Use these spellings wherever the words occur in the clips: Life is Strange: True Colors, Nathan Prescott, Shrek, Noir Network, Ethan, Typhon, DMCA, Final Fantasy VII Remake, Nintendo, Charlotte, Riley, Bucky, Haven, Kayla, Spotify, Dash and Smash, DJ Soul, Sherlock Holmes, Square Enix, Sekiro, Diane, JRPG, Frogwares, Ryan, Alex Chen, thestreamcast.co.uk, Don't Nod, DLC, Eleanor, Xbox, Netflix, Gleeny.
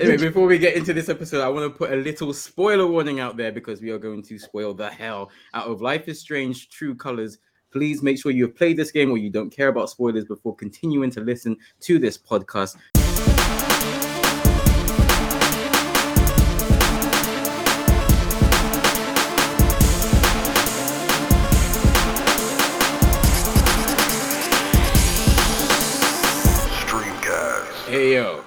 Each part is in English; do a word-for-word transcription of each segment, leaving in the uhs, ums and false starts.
Anyway, before we get into this episode, I want to put a little spoiler warning out there because we are going to spoil the hell out of Life is Strange: True Colors. Please make sure you have played this game or you don't care about spoilers before continuing to listen to this podcast. Hey yo,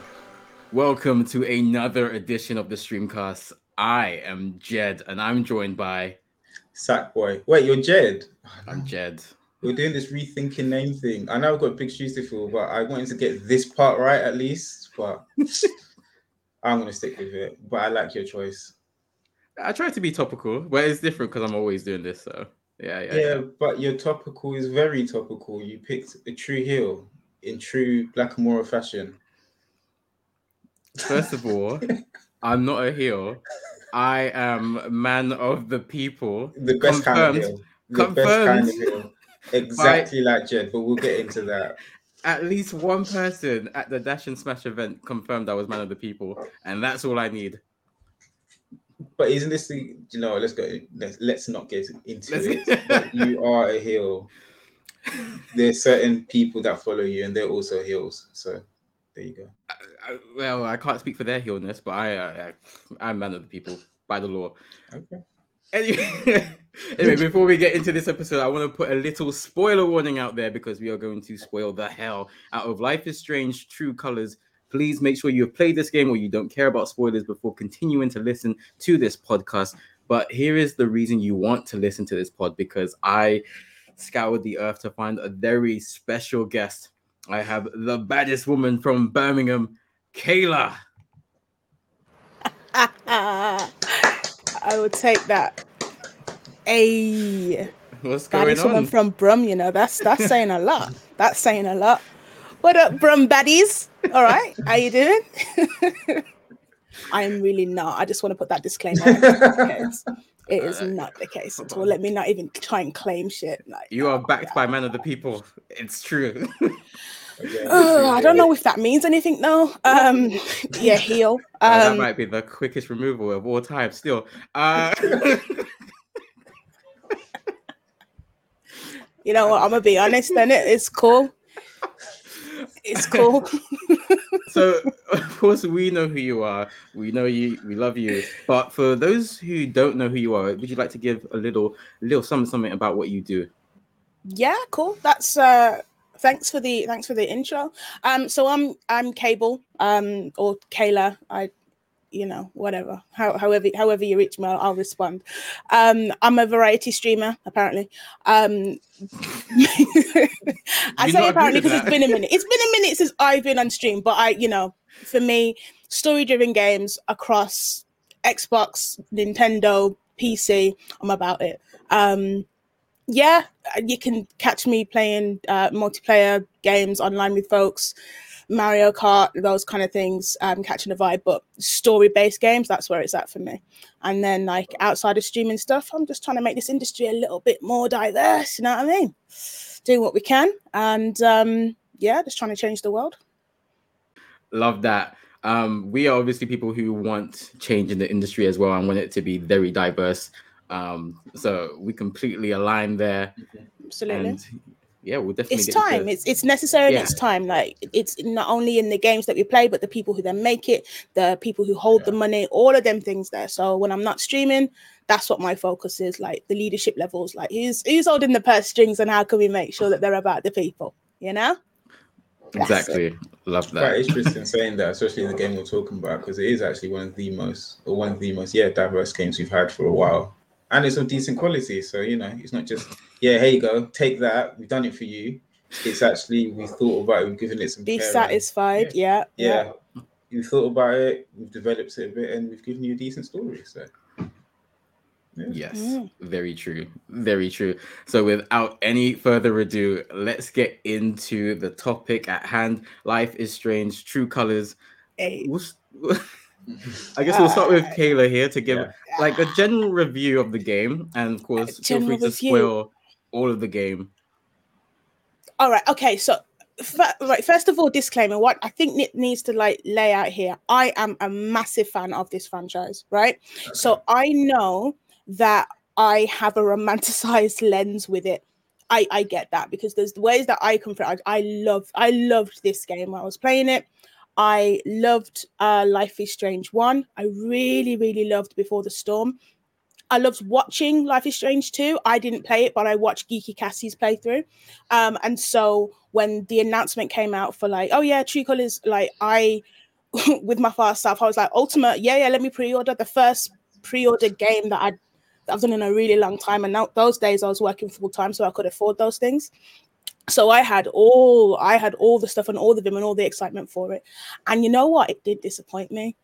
welcome to another edition of the Streamcast. I am Jed and I'm joined by Sackboy. Wait, you're Jed? I'm Jed. We're doing this rethinking name thing. I know I've got big shoes to fill, but I wanted to get this part right at least, but I'm going to stick with it. But I like your choice. I try to be topical, but it's different because I'm always doing this, so yeah, yeah. Yeah, yeah. But your topical is very topical. You picked a true heel in true Blackamoor fashion. First of all, I'm not a heel. I am man of the people. The best confirmed, kind of heel. The confirmed best kind of heel. Exactly like Jed, but we'll get into that. At least one person at the Dash and Smash event confirmed I was man of the people, and that's all I need. But isn't this the, you know, let's go, let's, let's not get into let's it. Get... But you are a heel. There's certain people that follow you, and they're also heels, so... There you go. I, I, well, I can't speak for their heelness, but I, I, I, I'm man of the people by the law. Okay. Anyway, anyway, before we get into this episode, I want to put a little spoiler warning out there because we are going to spoil the hell out of Life is Strange: True Colors. Please make sure you have played this game or you don't care about spoilers before continuing to listen to this podcast. But here is the reason you want to listen to this pod, because I scoured the earth to find a very special guest. I have the baddest woman from Birmingham, Kayla. I will take that. Hey, what's going baddest on? Woman from Brum, you know, that's that's saying a lot. That's saying a lot. What up, Brum baddies? All right, how you doing? I'm really not. I just want to put that disclaimer. It is not the case at all. Let me not even try and claim shit. Like, you are backed yeah. by man of the people. It's true. Okay, oh, I don't know if that means anything though. Um, yeah, heel. Um, uh, that might be the quickest removal of all time still. Uh... you know what? I'm going to be honest then. It's cool. It's cool. So, of course, we know who you are. We know you. We love you. But for those who don't know who you are, would you like to give a little, little something, something about what you do? Yeah, cool. That's uh, thanks for the thanks for the intro. Um, so I'm I'm Kayble, um, or Kayla. I, you know, whatever. How, however, however you reach me, I'll, I'll respond. Um, I'm a variety streamer, apparently. Um, I say apparently because it's been a minute. It's been a minute since I've been on stream, but I, you know, for me, story-driven games across Xbox, Nintendo, P C, I'm about it. Um, yeah, you can catch me playing uh, multiplayer games online with folks. Mario Kart, those kind of things, um, catching a vibe, but story-based games, that's where it's at for me. And then, like, outside of streaming stuff, I'm just trying to make this industry a little bit more diverse, you know what I mean? Doing what we can, and, um, yeah, just trying to change the world. Love that. Um, we are obviously people who want change in the industry as well and want it to be very diverse, um, so we completely align there. Absolutely. And- Yeah, we'll definitely. It's time. Into... It's it's necessary. Yeah. And it's time. Like, it's not only in the games that we play, but the people who then make it, the people who hold yeah. the money, all of them things there. So when I'm not streaming, that's what my focus is. Like the leadership levels. Like who's who's holding the purse strings, and how can we make sure that they're about the people? You know. Exactly. Love that. Quite interesting saying that, especially in the game we're talking about, because it is actually one of the most, or one of the most, yeah, diverse games we've had for a while. And it's of decent quality, so, you know, it's not just, yeah, here you go, take that, we've done it for you. It's actually, we thought about it, we've given it some Be care, satisfied, right? yeah. yeah. Yeah, we thought about it, we've developed it a bit, and we've given you a decent story, so. Yeah. Yes, yeah. Very true, very true. So without any further ado, let's get into the topic at hand. Life is Strange, True Colors. Hey. I guess we'll start with Kayla here to give yeah. like a general review of the game, and of course, feel free to review. Spoil all of the game. All right, okay, so f- right, first of all, disclaimer, what I think Nick needs to like lay out here, I am a massive fan of this franchise, right? Okay. So I know that I have a romanticized lens with it. I, I get that, because there's the ways that I come from. I, I loved I loved this game when I was playing it. I loved uh, Life is Strange one. I really, really loved Before the Storm. I loved watching Life is Strange two. I didn't play it, but I watched Geeky Cassie's playthrough. Um, and so when the announcement came out for like, oh yeah, True Colors, like I, with my fast self, I was like, Ultimate, yeah, yeah, let me pre-order. The first pre-order game that I'd I've done in a really long time, and now, those days I was working full time, so I could afford those things. So I had all, I had all the stuff and all the vim and all the excitement for it. And you know what? It did disappoint me.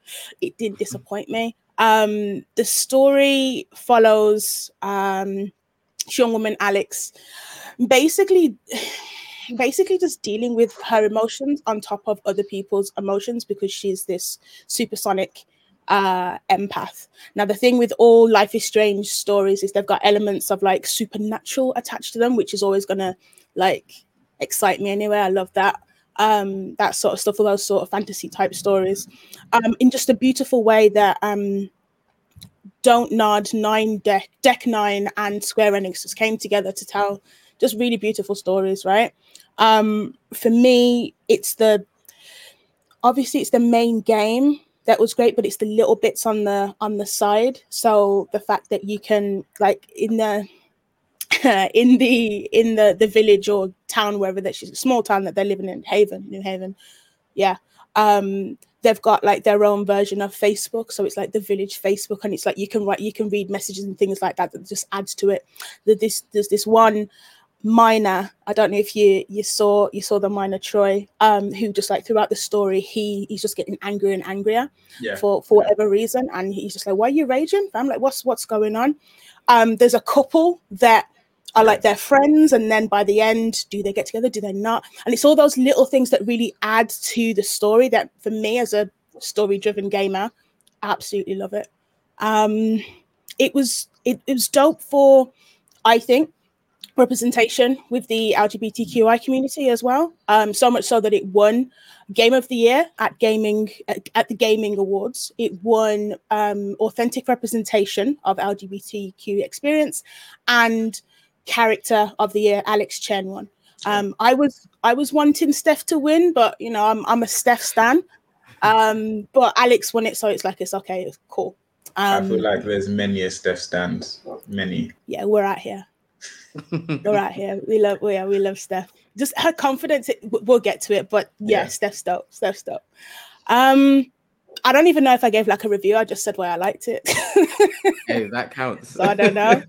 It did disappoint me. Um, the story follows um, this young woman, Alex, basically, basically just dealing with her emotions on top of other people's emotions, because she's this supersonic uh empath. Now the thing with all Life is Strange stories is they've got elements of like supernatural attached to them, which is always gonna like excite me anyway. I love that um that sort of stuff, all those sort of fantasy type stories, um in just a beautiful way that um Don't Nod, Nine Deck Deck Nine and Square Enix just came together to tell just really beautiful stories, right? Um for me, it's the obviously it's the main game that was great, but it's the little bits on the on the side. So the fact that you can like in the in the in the the village or town, wherever that she's a small town that they're living in, Haven, New Haven, yeah. Um, they've got like their own version of Facebook, so it's like the village Facebook, and it's like you can write, you can read messages and things like that that just adds to it. That this there's this one miner, I don't know if you you saw you saw the miner Troy, um who just like throughout the story he he's just getting angrier and angrier, yeah, for for whatever reason, and he's just like, why are you raging? I'm like, what's what's going on? Um there's a couple that are like their friends, and then by the end, do they get together, do they not? And it's all those little things that really add to the story that for me as a story driven gamer, I absolutely love it. um it was it, it was dope for, I think, representation with the L G B T Q I community as well, um so much so that it won Game of the Year at gaming at, at the Gaming Awards. It won um authentic representation of L G B T Q experience, and Character of the Year Alex Chen won. um I was I was wanting Steph to win, but you know, I'm I'm a Steph stan, um but Alex won it, so it's like it's okay, it's cool. um, I feel like there's many a Steph stans, many. Yeah, we're out here. All right, here we love, yeah, we love Steph. Just her confidence. It, we'll get to it, but yeah, yeah. Steph's dope. Steph's dope. Um, I don't even know if I gave like a review. I just said why I liked it. Hey, that counts. So I don't know.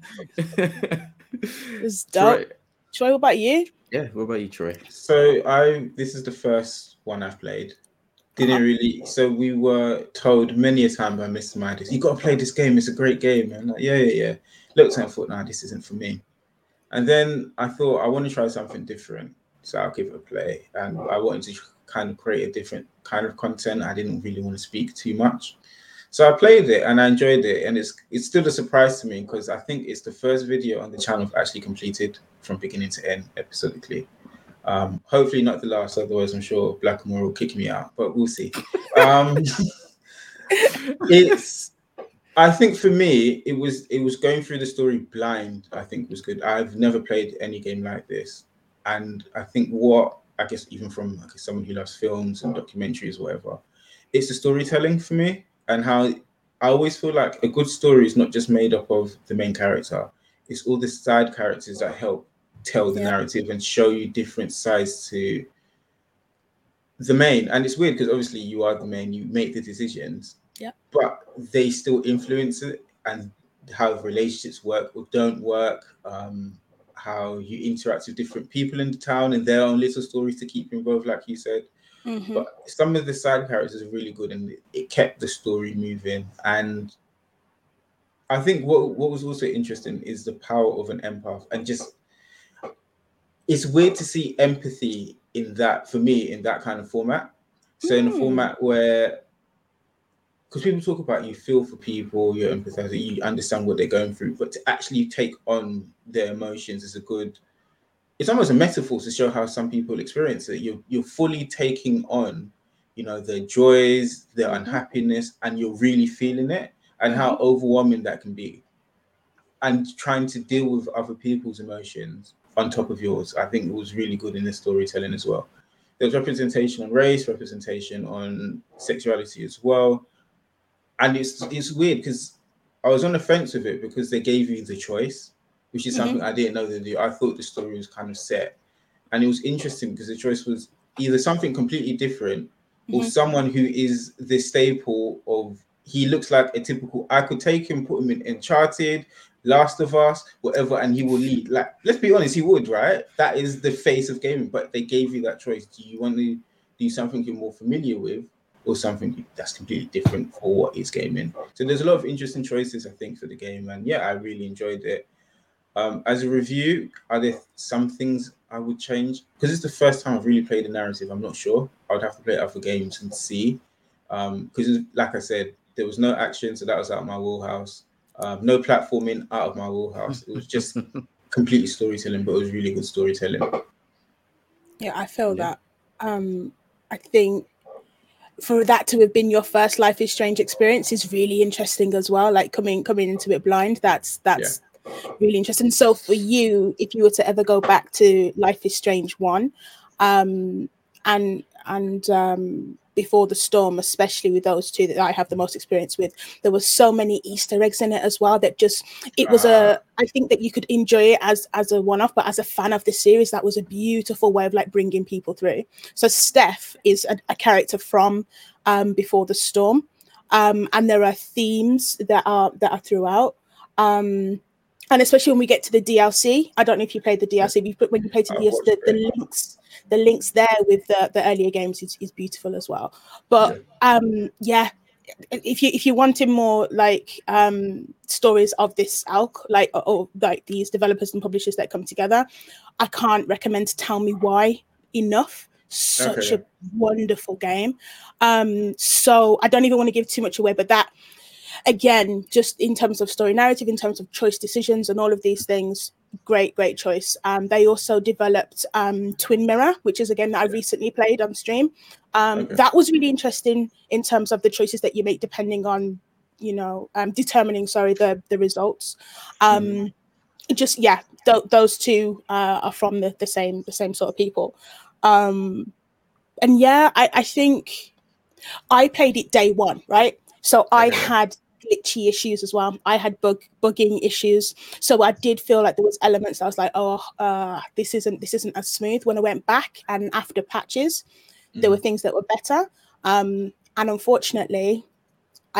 It was dope. Troy. Troy, what about you? Yeah, what about you, Troy? So I, this is the first one I've played. Didn't uh-huh. really. So we were told many a time by Mister Midas, you got to play this game. It's a great game. And I'm like, yeah, yeah, yeah. Looked at it and thought, nah, this isn't for me. And then I thought, I want to try something different, so I'll give it a play. And I wanted to kind of create a different kind of content. I didn't really want to speak too much. So I played it and I enjoyed it. And it's it's still a surprise to me, because I think it's the first video on the channel I've actually completed from beginning to end episodically. Um, hopefully not the last, otherwise I'm sure Blackmore will kick me out, but we'll see. Um, it's... I think for me, it was it was going through the story blind, I think was good. I've never played any game like this. And I think what, I guess even from like, someone who loves films and documentaries, whatever, it's the storytelling for me, and how I always feel like a good story is not just made up of the main character. It's all the side characters that help tell the yeah. narrative and show you different sides to the main. And it's weird because obviously you are the main, you make the decisions. Yeah. But they still influence it, and how relationships work or don't work, um, how you interact with different people in the town and their own little stories to keep you involved, like you said. Mm-hmm. But some of the side characters are really good, and it kept the story moving. And I think what, what was also interesting is the power of an empath, and just it's weird to see empathy in that, for me, in that kind of format. So mm. in a format where, because people talk about you feel for people, you're empathetic, you understand what they're going through, but to actually take on their emotions is a good, it's almost a metaphor to show how some people experience it. You're, you're fully taking on, you know, the joys, the unhappiness, and you're really feeling it, and how overwhelming that can be. And trying to deal with other people's emotions on top of yours, I think it was really good in the storytelling as well. There's representation on race, representation on sexuality as well. And it's it's weird because I was on the fence with it because they gave you the choice, which is something mm-hmm. I didn't know they do. I thought the story was kind of set. And it was interesting because the choice was either something completely different mm-hmm. or someone who is the staple of, he looks like a typical, I could take him, put him in Uncharted, Last of Us, whatever, and he will lead. Like, let's be honest, he would, right? That is the face of gaming, but they gave you that choice. Do you want to do something you're more familiar with or something that's completely different for what is gaming? So there's a lot of interesting choices, I think, for the game. And yeah, I really enjoyed it. Um, as a review, are there some things I would change? Because it's the first time I've really played a narrative. I'm not sure. I would have to play other games and see. Because, um, like I said, there was no action, so that was out of my wheelhouse. Um, no platforming, out of my wheelhouse. It was just completely storytelling, but it was really good storytelling. Yeah, I feel yeah. that. Um, I think for that to have been your first Life is Strange experience is really interesting as well. Like coming coming into it blind, that's that's yeah. really interesting. So for you, if you were to ever go back to Life is Strange one, um, and and um, Before the Storm, especially with those two that I have the most experience with, there were so many Easter eggs in it as well that just it was uh, a I think that you could enjoy it as as a one-off, but as a fan of the series, that was a beautiful way of like bringing people through. So Steph is a, a character from um Before the Storm, um and there are themes that are that are throughout, um and especially when we get to the D L C. I don't know if you played the D L C, but when you play to the, the, the links The links there with the, the earlier games is, is beautiful as well. But um, yeah, if you if you wanted more like um, stories of this ilk, like or, or like these developers and publishers that come together, I can't recommend Tell Me Why enough. Such okay. a wonderful game. Um, so I don't even want to give too much away, but that again, just in terms of story narrative, in terms of choice decisions, and all of these things. Great, great choice. Um, they also developed um, Twin Mirror, which is a game that I recently played on stream. Um, okay. That was really interesting in terms of the choices that you make depending on, you know, um, determining, sorry, the, the results. Um, mm. Just, yeah, th- those two uh, are from the, the same the same sort of people. Um, and yeah, I, I think I played it day one, right? So I had glitchy issues as well. I had bug bugging issues, so I did feel like there was elements that I was like, oh, uh, this isn't this isn't as smooth. When I went back and after patches, mm. there were things that were better. Um, and unfortunately,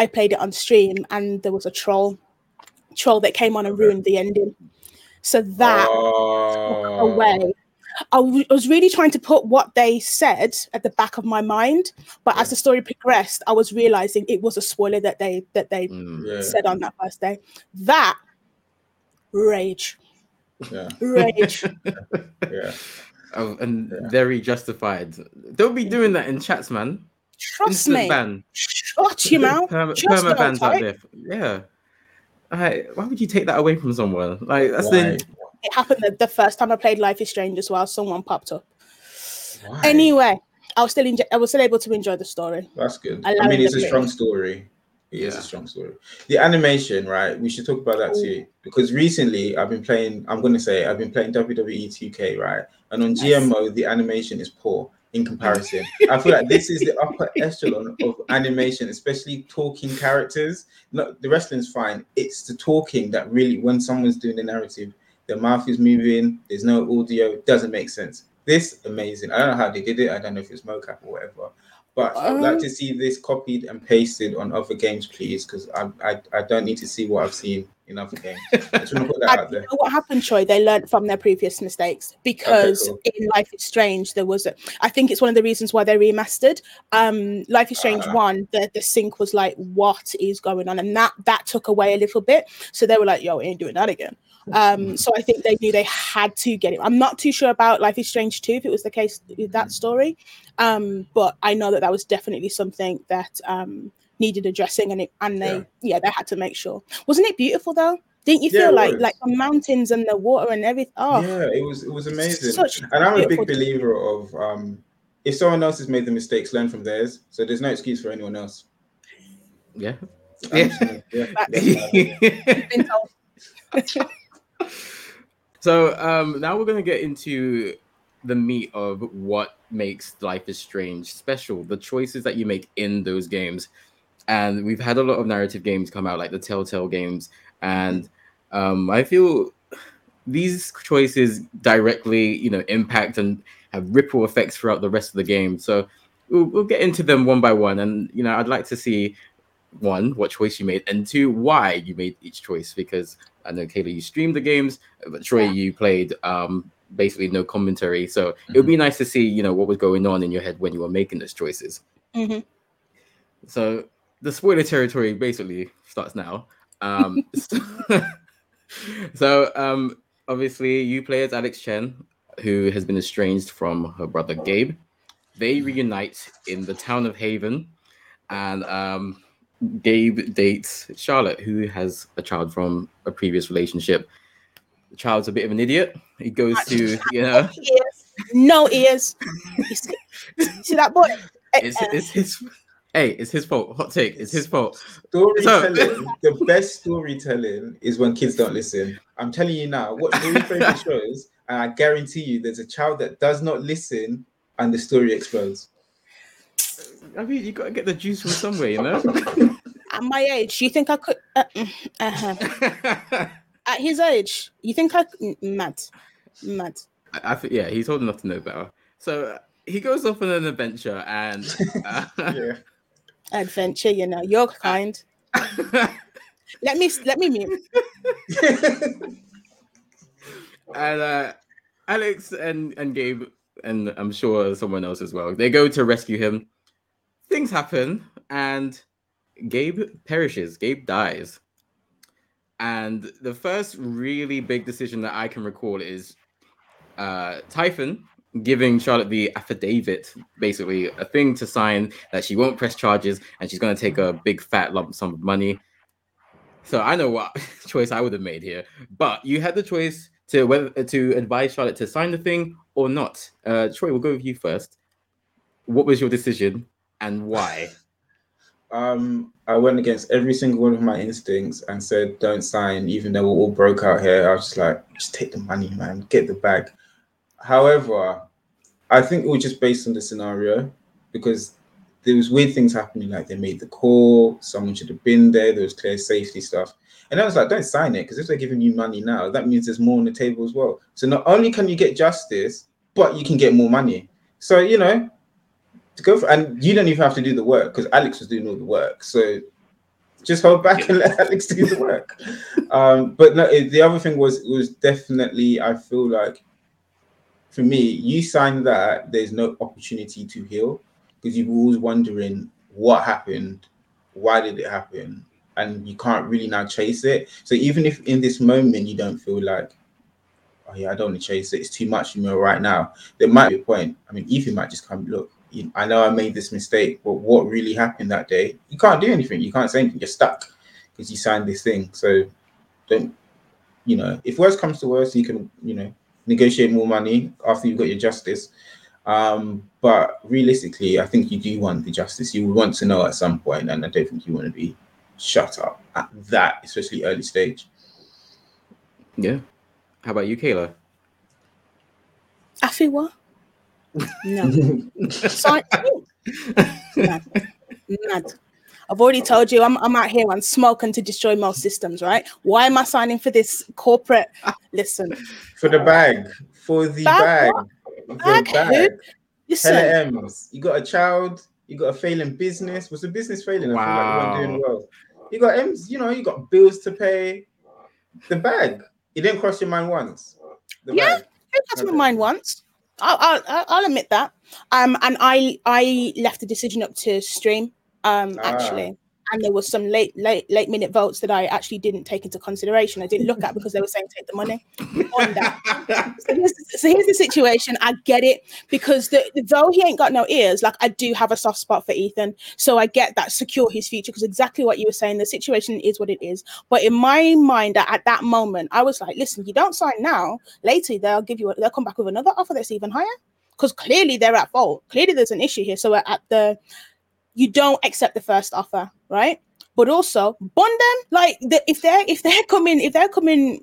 I played it on stream, and there was a troll troll that came on and ruined the ending. So that oh. took away. I was really trying to put what they said at the back of my mind, but yeah. as the story progressed, I was realizing it was a spoiler that they that they mm, yeah. said on that first day. That rage, yeah. rage, yeah, oh, and yeah. very justified. Don't be doing that in chats, man. Trust Instant me, ban. Shut your mouth. Perma, perma bans out there. Yeah, I, why would you take that away from someone? Like that's why? the. It happened the, the first time I played Life is Strange as well. Someone popped up. Why? Anyway, I was still enjoy- I was still able to enjoy the story. That's good. I, I mean, it's a strong story. It yeah. is a strong story. The animation, right? We should talk about that Ooh. too. Because recently I've been playing, I'm going to say, I've been playing W W E two K, right? And on yes. G M O, the animation is poor in comparison. I feel like this is the upper echelon of animation, especially talking characters. Not, the wrestling's fine. It's the talking that really, when someone's doing the narrative, the mouth is moving, there's no audio, doesn't make sense. This, amazing. I don't know how they did it. I don't know if it's mocap or whatever. But um, I'd like to see this copied and pasted on other games, please, because I, I I don't need to see what I've seen in other games. I just want to put that out there. You know what happened, Troy? They learned from their previous mistakes because okay, cool. in Life is Strange, there was, a, I think it's one of the reasons why they remastered. Um, Life is Strange uh, one, the, the sync was like, what is going on? And that, that took away a little bit. So they were like, yo, we ain't doing that again. Um, so I think they knew they had to get it. I'm not too sure about Life is Strange two, if it was the case with that story. Um, but I know that that was definitely something that um, needed addressing, and it, and they, yeah. yeah, they had to make sure. Wasn't it beautiful though? Didn't you yeah, feel like was. like the mountains and the water and everything? Oh, yeah, it was it was amazing. And I'm a big believer of um, if someone else has made the mistakes, learn from theirs. So there's no excuse for anyone else. Yeah. Absolutely. Yeah. yeah. So um, now we're going to get into the meat of what makes Life is Strange special, the choices that you make in those games. And we've had a lot of narrative games come out, like the Telltale games. And um, I feel these choices directly, you know, impact and have ripple effects throughout the rest of the game. So we'll, we'll get into them one by one. And, you know, I'd like to see, one, what choice you made, and two, why you made each choice. Because I know, Kayla, you streamed the games, but Troy, yeah. you played um, basically no commentary. So mm-hmm. it would be nice to see, you know, what was going on in your head when you were making those choices. Mm-hmm. So the spoiler territory basically starts now. Um, so, so um, obviously you play as Alex Chen, who has been estranged from her brother Gabe. They reunite in the town of Haven, and um, Gabe dates Charlotte, who has a child from a previous relationship. The child's a bit of an idiot. He goes I to you know ears. no ears. See that boy? It's, it's his. Hey, it's his fault. Hot take. It's his fault. Storytelling. So, the best storytelling is when kids don't listen. I'm telling you now, watch all your favorite shows, and I guarantee you there's a child that does not listen and the story explodes. I mean, you got to get the juice from somewhere, you know? At my age, you think I could... Uh, uh-huh. At his age, you think I could... Mad. Mad. I, I think, yeah, he's old enough to know better. So uh, he goes off on an adventure and... Uh, yeah. Adventure, you know, your kind. let me let me mute. And uh, Alex and, and Gabe, and I'm sure someone else as well, they go to rescue him. Things happen, and Gabe perishes. Gabe dies. And the first really big decision that I can recall is uh, Typhon giving Charlotte the affidavit, basically a thing to sign that she won't press charges and she's going to take a big fat lump sum of money. So I know what choice I would have made here, but you had the choice to whether to advise Charlotte to sign the thing or not. Uh, Troy, we'll go with you first. What was your decision and why? Um, I went against every single one of my instincts and said, don't sign, even though we're all broke out here. I was just like, just take the money, man, get the bag. However, I think it was just based on the scenario, because there was weird things happening, like they made the call, someone should have been there, there was clear safety stuff. And I was like, don't sign it, because if they're giving you money now, that means there's more on the table as well. So not only can you get justice, but you can get more money. So, you know, to go for, and you don't even have to do the work, because Alex was doing all the work. So just hold back and let Alex do the work. Um, but no, it, the other thing was, it was definitely, I feel like, for me, you sign that, there's no opportunity to heal, because you're always wondering what happened, why did it happen, and you can't really now chase it. So even if in this moment you don't feel like, oh yeah, I don't want to chase it, it's too much for me right now, there might be a point. I mean, Ethan might just come, look, you, I know I made this mistake, but what really happened that day? You can't do anything. You can't say anything. You're stuck because you signed this thing. So don't, you know, if worse comes to worse, you can, you know, negotiate more money after you've got your justice. Um, but realistically, I think you do want the justice. You want to know at some point, and I don't think you want to be shut up at that, especially early stage. Yeah. How about you, Kayla? I feel what? No. Sorry. Mad. Mad. I've already told you I'm I'm out here on smoking to destroy most systems, right? Why am I signing for this corporate? Listen. For the bag. For the bag. Bag. bag. The bag. Listen. L Ms. You got a child. You got a failing business. Was the business failing? Wow. I feel like you weren't doing well. You got M's. You know, you got bills to pay. The bag. It didn't cross your mind once. The yeah, bag. It crossed my mind once. I'll, I'll I'll admit that. Um, and I I left the decision up to stream. Um, actually, and there was some late, late, late minute votes that I actually didn't take into consideration. I didn't look at because they were saying take the money on that. So, here's, so here's the situation. I get it because the, though he ain't got no ears, like I do have a soft spot for Ethan. So I get that, secure his future, because exactly what you were saying, the situation is what it is. But in my mind at that moment, I was like, listen, you don't sign now, later they'll give you, a, they'll come back with another offer that's even higher. Because clearly they're at fault. Clearly there's an issue here. So at the, you don't accept the first offer, right? But also bond them. Like the, if they're if they're coming if they're coming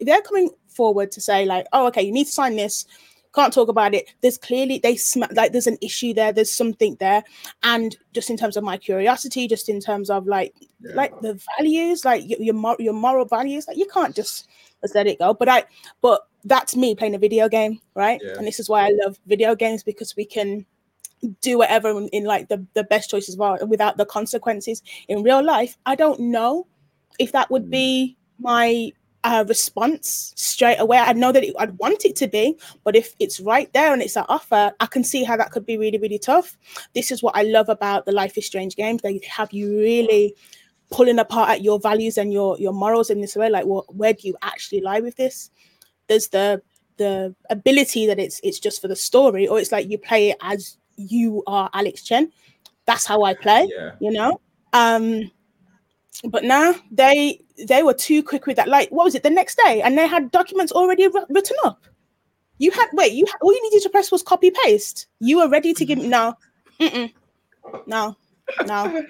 if they're coming forward to say like, oh, okay, you need to sign this. Can't talk about it. There's clearly they sm- like there's an issue there. There's something there. And just in terms of my curiosity, just in terms of like yeah. like the values, like your your, mor- your moral values, like you can't just just let it go. But I but. That's me playing a video game, right? Yeah. And this is why I love video games, because we can do whatever in, in like the, the best choices without the consequences. In real life, I don't know if that would be my uh, response straight away. I know that it, I'd want it to be, but if it's right there and it's an offer, I can see how that could be really, really tough. This is what I love about the Life is Strange games. They have you really pulling apart at your values and your, your morals in this way. Like, well, where do you actually lie with this? There's the the ability that it's it's just for the story, or it's like you play it as you are Alex Chen. That's how I play, yeah. you know. Um, but now they they were too quick with that. Like, what was it? The next day, and they had documents already r- written up. You had wait. You had, all you needed to press was copy paste. You were ready to give me no, Mm-mm. no, no.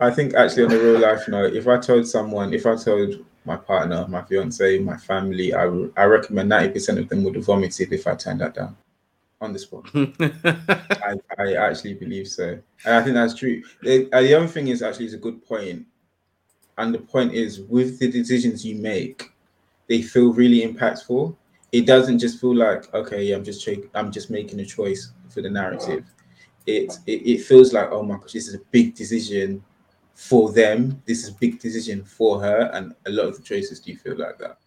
I think actually on a real life note, if I told someone, if I told. my partner, my fiance, my family, I, I recommend ninety percent of them would have vomited if I turned that down on the spot. I, I actually believe so. And I think that's true. The, uh, the other thing is actually is a good point. And the point is with the decisions you make, they feel really impactful. It doesn't just feel like, okay, I'm just tra- I'm just making a choice for the narrative. It, it it feels like, oh my gosh, this is a big decision. For them, this is a big decision for her, and a lot of the choices do feel like that.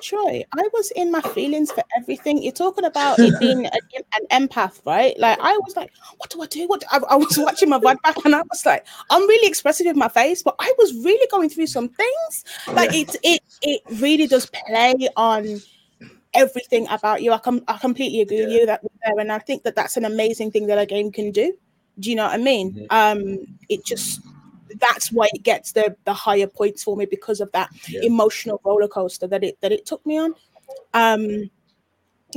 Troy, I was in my feelings for everything. You're talking about it being an, an empath, right? Like I was like, what do I do? What do I, I was watching my VOD back, and I was like, I'm really expressive with my face, but I was really going through some things. Like yeah. it, it, it really does play on everything about you. I com- I completely agree yeah. with you that there, and I think that that's an amazing thing that a game can do. Do you know what I mean? Mm-hmm. Um, it just. That's why it gets the, the higher points for me, because of that yeah. emotional roller coaster that it that it took me on. Um,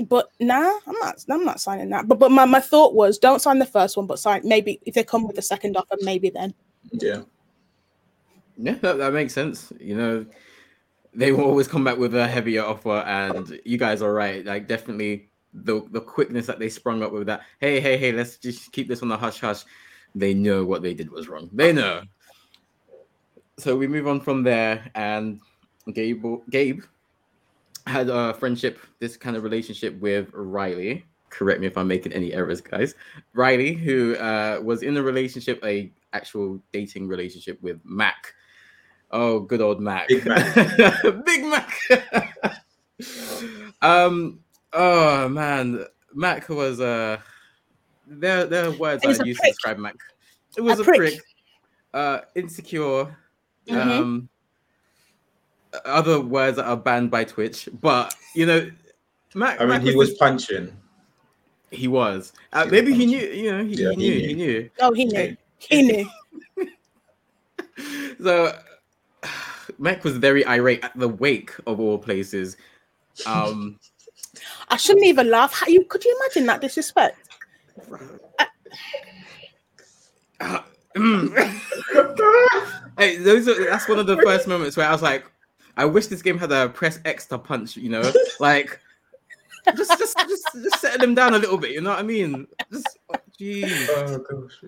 but nah, I'm not I'm not signing that. But but my, my thought was, don't sign the first one, but sign maybe if they come with a second offer, maybe then. Yeah, yeah, that, that makes sense. You know, they will always come back with a heavier offer, and you guys are right. Like definitely the the quickness that they sprung up with that. Hey hey hey, let's just keep this on the hush hush. They know what they did was wrong. They know. So we move on from there, and Gabe, Gabe had a friendship, this kind of relationship with Riley. Correct me if I'm making any errors, guys. Riley, who uh, was in a relationship, a actual dating relationship with Mac. Oh, good old Mac. Big Mac. Big Mac. um. Oh man, Mac was uh, there. There are words I used to describe Mac. It was a, a prick. prick. Uh, insecure. Mm-hmm. Um, other words that are banned by Twitch, but you know, Mac, I mean, Mac he was, was punching. He was. Uh, he maybe was he knew. You know, he, yeah, he, knew, he knew. He knew. Oh, he knew. He knew. So, Mac was very irate at the wake of all places. Um, I shouldn't even laugh. How you could you imagine that disrespect? I... Uh, hey, those are, that's one of the first moments where I was like, I wish this game had a press X to punch, you know, like just just just, just setting them down a little bit, you know what I mean? Just jeez. Oh, oh, so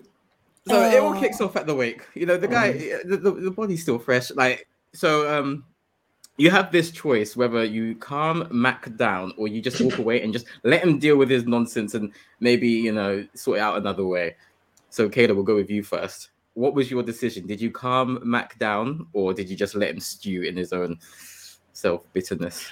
oh. It all kicks off at the wake, you know. The guy, oh. the, the, the body's still fresh, like so. Um, you have this choice whether you calm Mac down or you just walk away and just let him deal with his nonsense and maybe you know sort it out another way. So, Kayla, we'll go with you first. What was your decision? Did you calm Mac down or did you just let him stew in his own self-bitterness?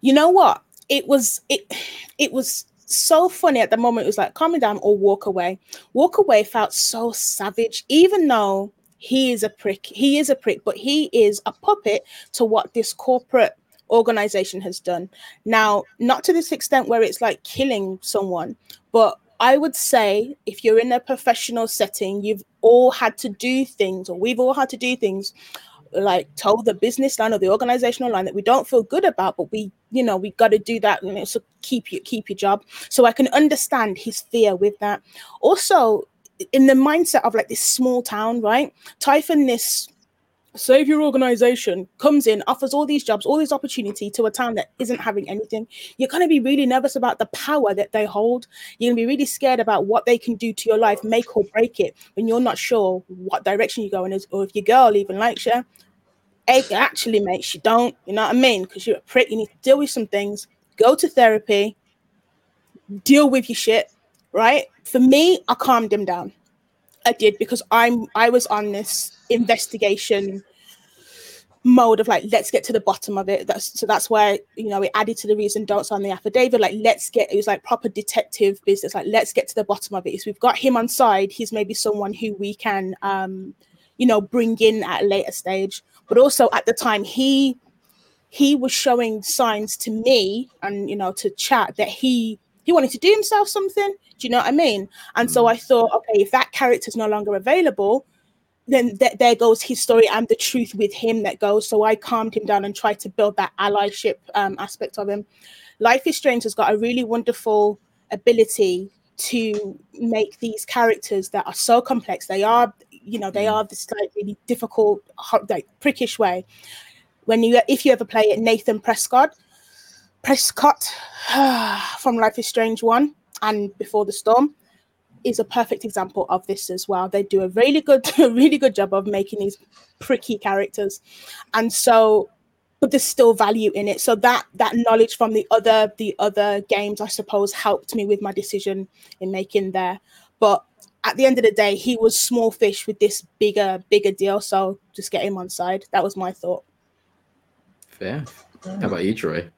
You know what? It was it, it was so funny at the moment. It was like, calm me down or walk away. Walk away felt so savage, even though he is a prick. He is a prick, but he is a puppet to what this corporate organization has done. Now, not to this extent where it's like killing someone, but I would say if you're in a professional setting, you've all had to do things, or we've all had to do things like told the business line or the organizational line that we don't feel good about, but we, you know, we got to do that, you know, so keep your, keep your job. So I can understand his fear with that. Also, in the mindset of like this small town, right? Typhon, this save your organization, comes in, offers all these jobs, all this opportunity to a town that isn't having anything. You're going to be really nervous about the power that they hold. You're going to be really scared about what they can do to your life, make or break it, when you're not sure what direction you're going in, or if your girl even likes you. Actually, mate, she don't, you know what I mean? Because you're a prick, you need to deal with some things, go to therapy, deal with your shit, right? For me, I calmed him down. I did, because I'm I was on this investigation mode of like, let's get to the bottom of it. That's so that's where, you know, it added to the reason don'ts on the affidavit. Like, let's get, it was like proper detective business. Like, let's get to the bottom of it. If we've got him on side, he's maybe someone who we can, um, you know, bring in at a later stage. But also at the time, he he was showing signs to me and, you know, to chat that he he wanted to do himself something. Do you know what I mean? And so I thought, okay, if that character's no longer available, then th- there goes his story and the truth with him that goes. So I calmed him down and tried to build that allyship um, aspect of him. Life is Strange has got a really wonderful ability to make these characters that are so complex. They are, you know, they are this like really difficult, like prickish way. When you, if you ever play it, Nathan Prescott, Prescott from Life is Strange one and Before the Storm is a perfect example of this as well. They do a really good, a really good job of making these pricky characters, and so, but there's still value in it. So that that knowledge from the other the other games, I suppose, helped me with my decision in making there. But at the end of the day, he was small fish with this bigger bigger deal. So just get him on side. That was my thought. Fair. How about you, Troy?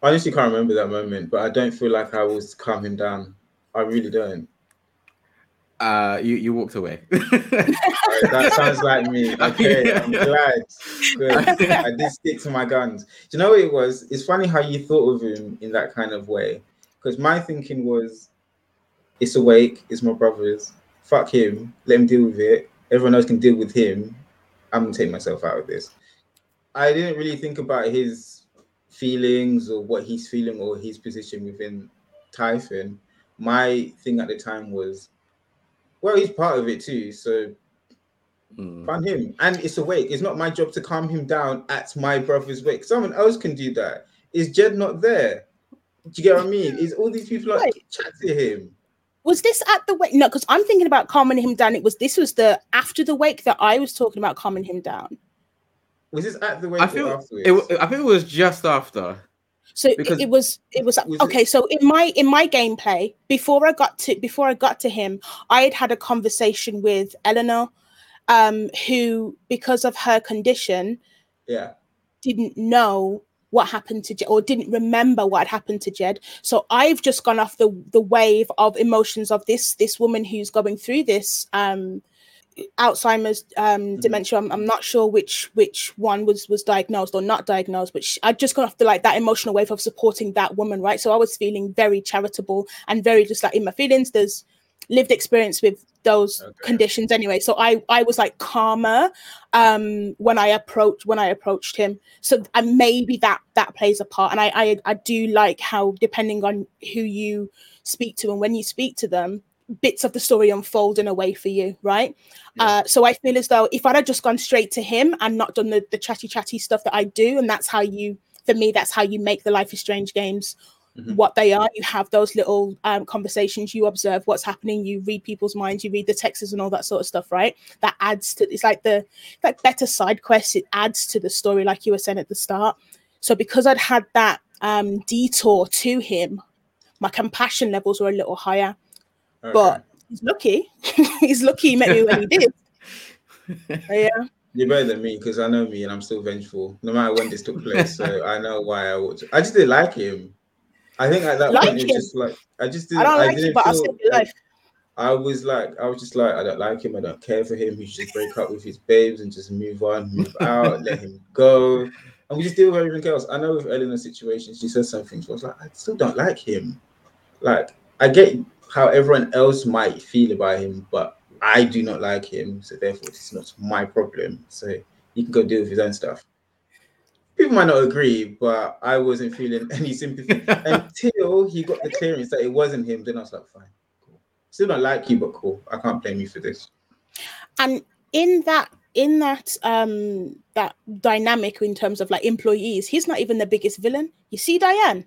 I honestly can't remember that moment, but I don't feel like I was calming down. I really don't. Uh, you, you walked away. That sounds like me. Okay, I'm glad. Good. I did stick to my guns. Do you know what it was? It's funny how you thought of him in that kind of way. Because my thinking was, it's awake, it's my brother's. Fuck him. Let him deal with it. Everyone else can deal with him. I'm going to take myself out of this. I didn't really think about his feelings or what he's feeling or his position within Typhon. My thing at the time was, well, he's part of it too, so mm. fun him. And it's awake. It's not my job to calm him down at my brother's wake. Someone else can do that. Is Jed not there? Do you get what I mean? Is all these people like right. chat to him? Was this at the wake? No, because I'm thinking about calming him down. It was this was the after the wake that I was talking about calming him down. Was this at the wake? I feel it, I think it was just after. So it, it was. It was, was okay. It? So in my in my gameplay, before I got to before I got to him, I had had a conversation with Eleanor, um, who because of her condition, yeah, didn't know what happened to Jed, or didn't remember what had happened to Jed. So I've just gone off the the wave of emotions of this this woman who's going through this. Um, Alzheimer's um, dementia. I'm, I'm not sure which which one was was diagnosed or not diagnosed, but she, I just got off the like that emotional wave of supporting that woman, right? So I was feeling very charitable and very just like in my feelings. There's lived experience with those okay. conditions anyway. So I I was like calmer um, when I approached when I approached him. So and maybe that that plays a part. And I I, I do like how, depending on who you speak to and when you speak to them, bits of the story unfold in a way for you, right? Yeah. Uh, so I feel as though if I'd have just gone straight to him and not done the, the chatty chatty stuff that I do, and that's how you, for me, that's how you make the Life is Strange games mm-hmm. what they are. You have those little um, conversations, you observe what's happening, you read people's minds, you read the texts and all that sort of stuff, right? That adds to, it's like the like better side quests, it adds to the story, like you were saying at the start. So because I'd had that um, detour to him, my compassion levels were a little higher. Okay. But he's lucky. he's lucky he met me when he did. Yeah, you're better than me, because I know me and I'm still vengeful. No matter when this took place, so I know why I would. I just didn't like him. I think at that like point, it was just like I just didn't. I don't like I didn't you, but feel, I'll save your life. I was like, I was just like, I don't like him. I don't care for him. He should just break up with his babes and just move on, move out, let him go. And we just deal with everything else. I know with Eleanor's situation, she says something. She was like, I still don't like him. Like, I get how everyone else might feel about him, but I do not like him. So therefore, it's not my problem. So he can go deal with his own stuff. People might not agree, but I wasn't feeling any sympathy until he got the clearance that it wasn't him. Then I was like, fine. Still not like you, but cool. I can't blame you for this. And in that in that um that dynamic in terms of like employees, he's not even the biggest villain. You see Diane?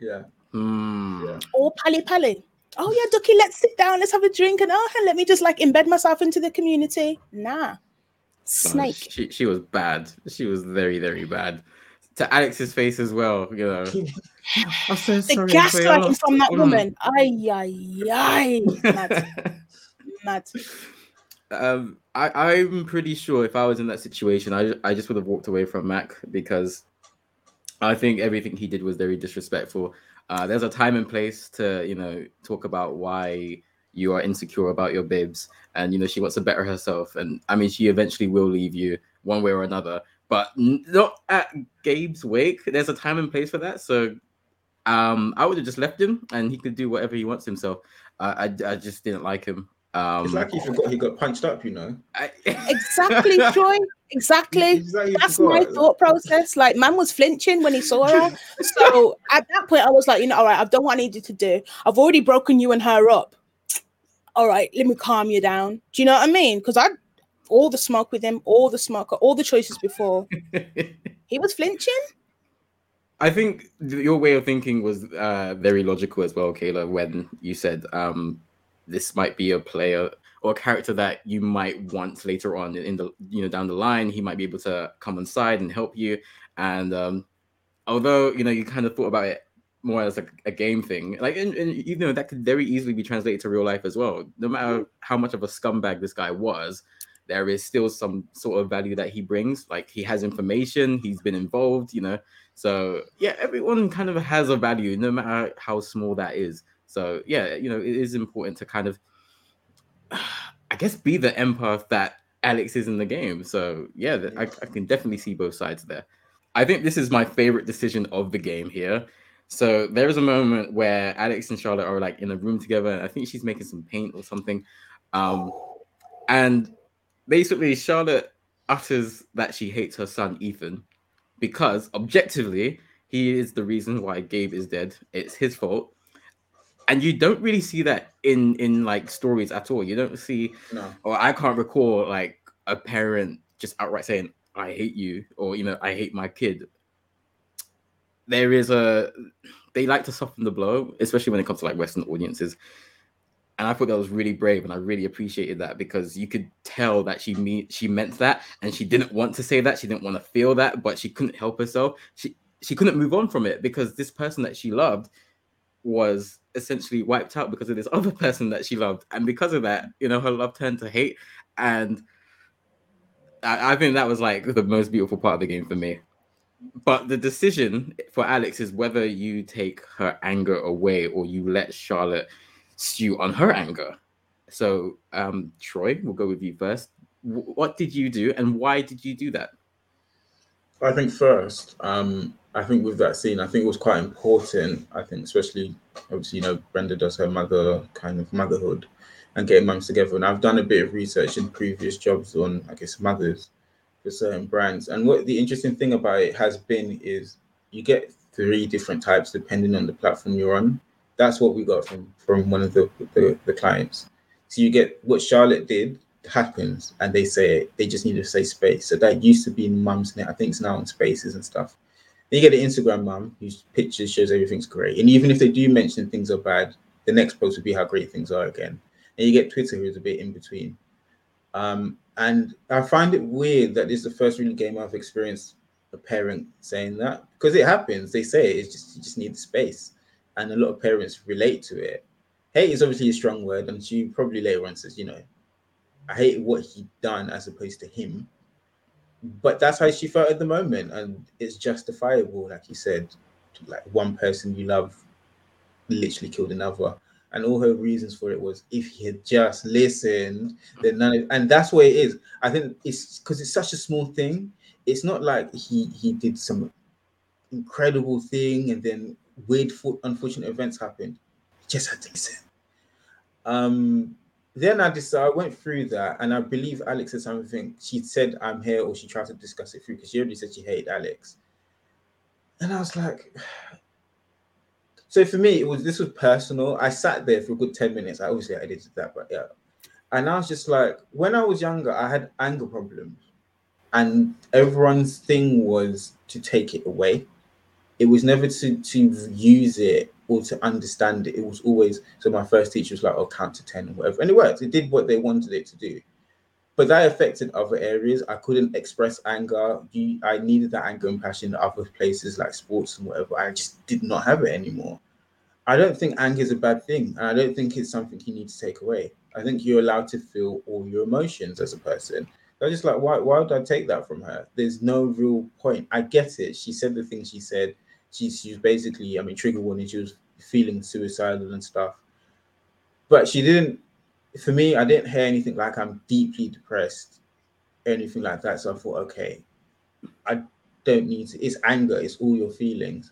Yeah. Mm. Yeah. Or Pally Pally. Oh yeah, Ducky, let's sit down, let's have a drink, and oh and let me just like embed myself into the community. Nah. Snake. Oh, she she was bad. She was very, very bad. To Alex's face as well, you know. I'm so the sorry. The gaslighting from that woman. Ay, ay, ay. Mad. Mad. Um, I, I'm pretty sure if I was in that situation, I, I just would have walked away from Mac because I think everything he did was very disrespectful. Uh, there's a time and place to, you know, talk about why you are insecure about your bibs and, you know, she wants to better herself. And I mean, she eventually will leave you one way or another. But not at Gabe's wake. There's a time and place for that. So um, I would have just left him and he could do whatever he wants himself. Uh, I, I just didn't like him. Um, it's like he forgot he got punched up, you know. I... Exactly, Troy. Exactly. exactly That's forgot. My thought process. Like, man was flinching when he saw her. So at that point, I was like, you know, all right, I've done what I need you to do. I've already broken you and her up. All right, let me calm you down. Do you know what I mean? Because I... all the smoke with him, all the smoke, all the choices before. He was flinching. I think your way of thinking was uh, very logical as well, Kayla, when you said um, this might be a player or a character that you might want later on in the, you know, down the line. He might be able to come on side and help you. And um, although, you know, you kind of thought about it more as a, a game thing, like, and, and you know, that could very easily be translated to real life as well. No matter how much of a scumbag this guy was, there is still some sort of value that he brings. Like, he has information, he's been involved, you know. So yeah, everyone kind of has a value, no matter how small that is. So yeah, you know, it is important to kind of, I guess, be the empath that Alex is in the game. So yeah, I, I can definitely see both sides there. I think this is my favorite decision of the game here. So there is a moment where Alex and Charlotte are like in a room together, and I think she's making some paint or something. Um, and basically, Charlotte utters that she hates her son, Ethan, because objectively, he is the reason why Gabe is dead. It's his fault. And you don't really see that in, in like, stories at all. You don't see, no. or I can't recall, like, a parent just outright saying, I hate you, or, you know, I hate my kid. There is a... They like to soften the blow, especially when it comes to, like, Western audiences. And I thought that was really brave, and I really appreciated that because you could tell that she me- she meant that, and she didn't want to say that, she didn't want to feel that, but she couldn't help herself. She she couldn't move on from it because this person that she loved was essentially wiped out because of this other person that she loved, and because of that, you know, her love turned to hate, and I, I think that was like the most beautiful part of the game for me. But the decision for Alex is whether you take her anger away or you let Charlotte stew on her anger. So um Troy, we'll go with you first. W- what did you do and why did you do that? I think first um I think with that scene, I think it was quite important. I think especially, obviously, you know, Brenda does her mother kind of motherhood and getting mums together, and I've done a bit of research in previous jobs on, I guess, mothers for certain brands, and what the interesting thing about it has been is you get three different types depending on the platform you're on. That's what we got from, from one of the, the, the clients. So you get what Charlotte did happens, and they say it. They just need to say space. So that used to be Mumsnet. I think it's now on Spaces and stuff. Then you get the Instagram mum whose pictures shows everything's great. And even if they do mention things are bad, the next post will be how great things are again. And you get Twitter, who's a bit in between. Um, and I find it weird that this is the first really game I've experienced a parent saying that, because it happens. They say it. It's just, you just need the space. And a lot of parents relate to it. Hate is obviously a strong word, and she probably later on says, you know, I hate what he done as opposed to him. But that's how she felt at the moment, and it's justifiable. Like you said, like one person you love literally killed another. and all her reasons for it was if he had just listened, then none of, and that's where it is. I think it's because it's such a small thing. It's not like he he did some incredible thing and then weird, unfortunate events happened. He just had to listen. Um, then I just I went through that, and I believe Alex said something. She said, "I'm here," or she tried to discuss it through because she already said she hated Alex. And I was like, so for me, it was this was personal. I sat there for a good ten minutes. I obviously edited that, but yeah. And I was just like, when I was younger, I had anger problems, and everyone's thing was to take it away. It was never to to use it or to understand it. It was always, so my first teacher was like, "Oh, count to ten," or whatever, and it worked. It did what they wanted it to do. But that affected other areas. I couldn't express anger. You, I needed that anger and passion in other places like sports and whatever. I just did not have it anymore. I don't think anger is a bad thing. And I don't think it's something you need to take away. I think you're allowed to feel all your emotions as a person. So I'm just like, why, why would I take that from her? There's no real point. I get it. She said the things she said. She, she was basically, I mean, trigger warning. She was feeling suicidal and stuff. But she didn't. For me, I didn't hear anything like I'm deeply depressed, anything like that. So I thought, okay, I don't need to. It's anger. It's all your feelings.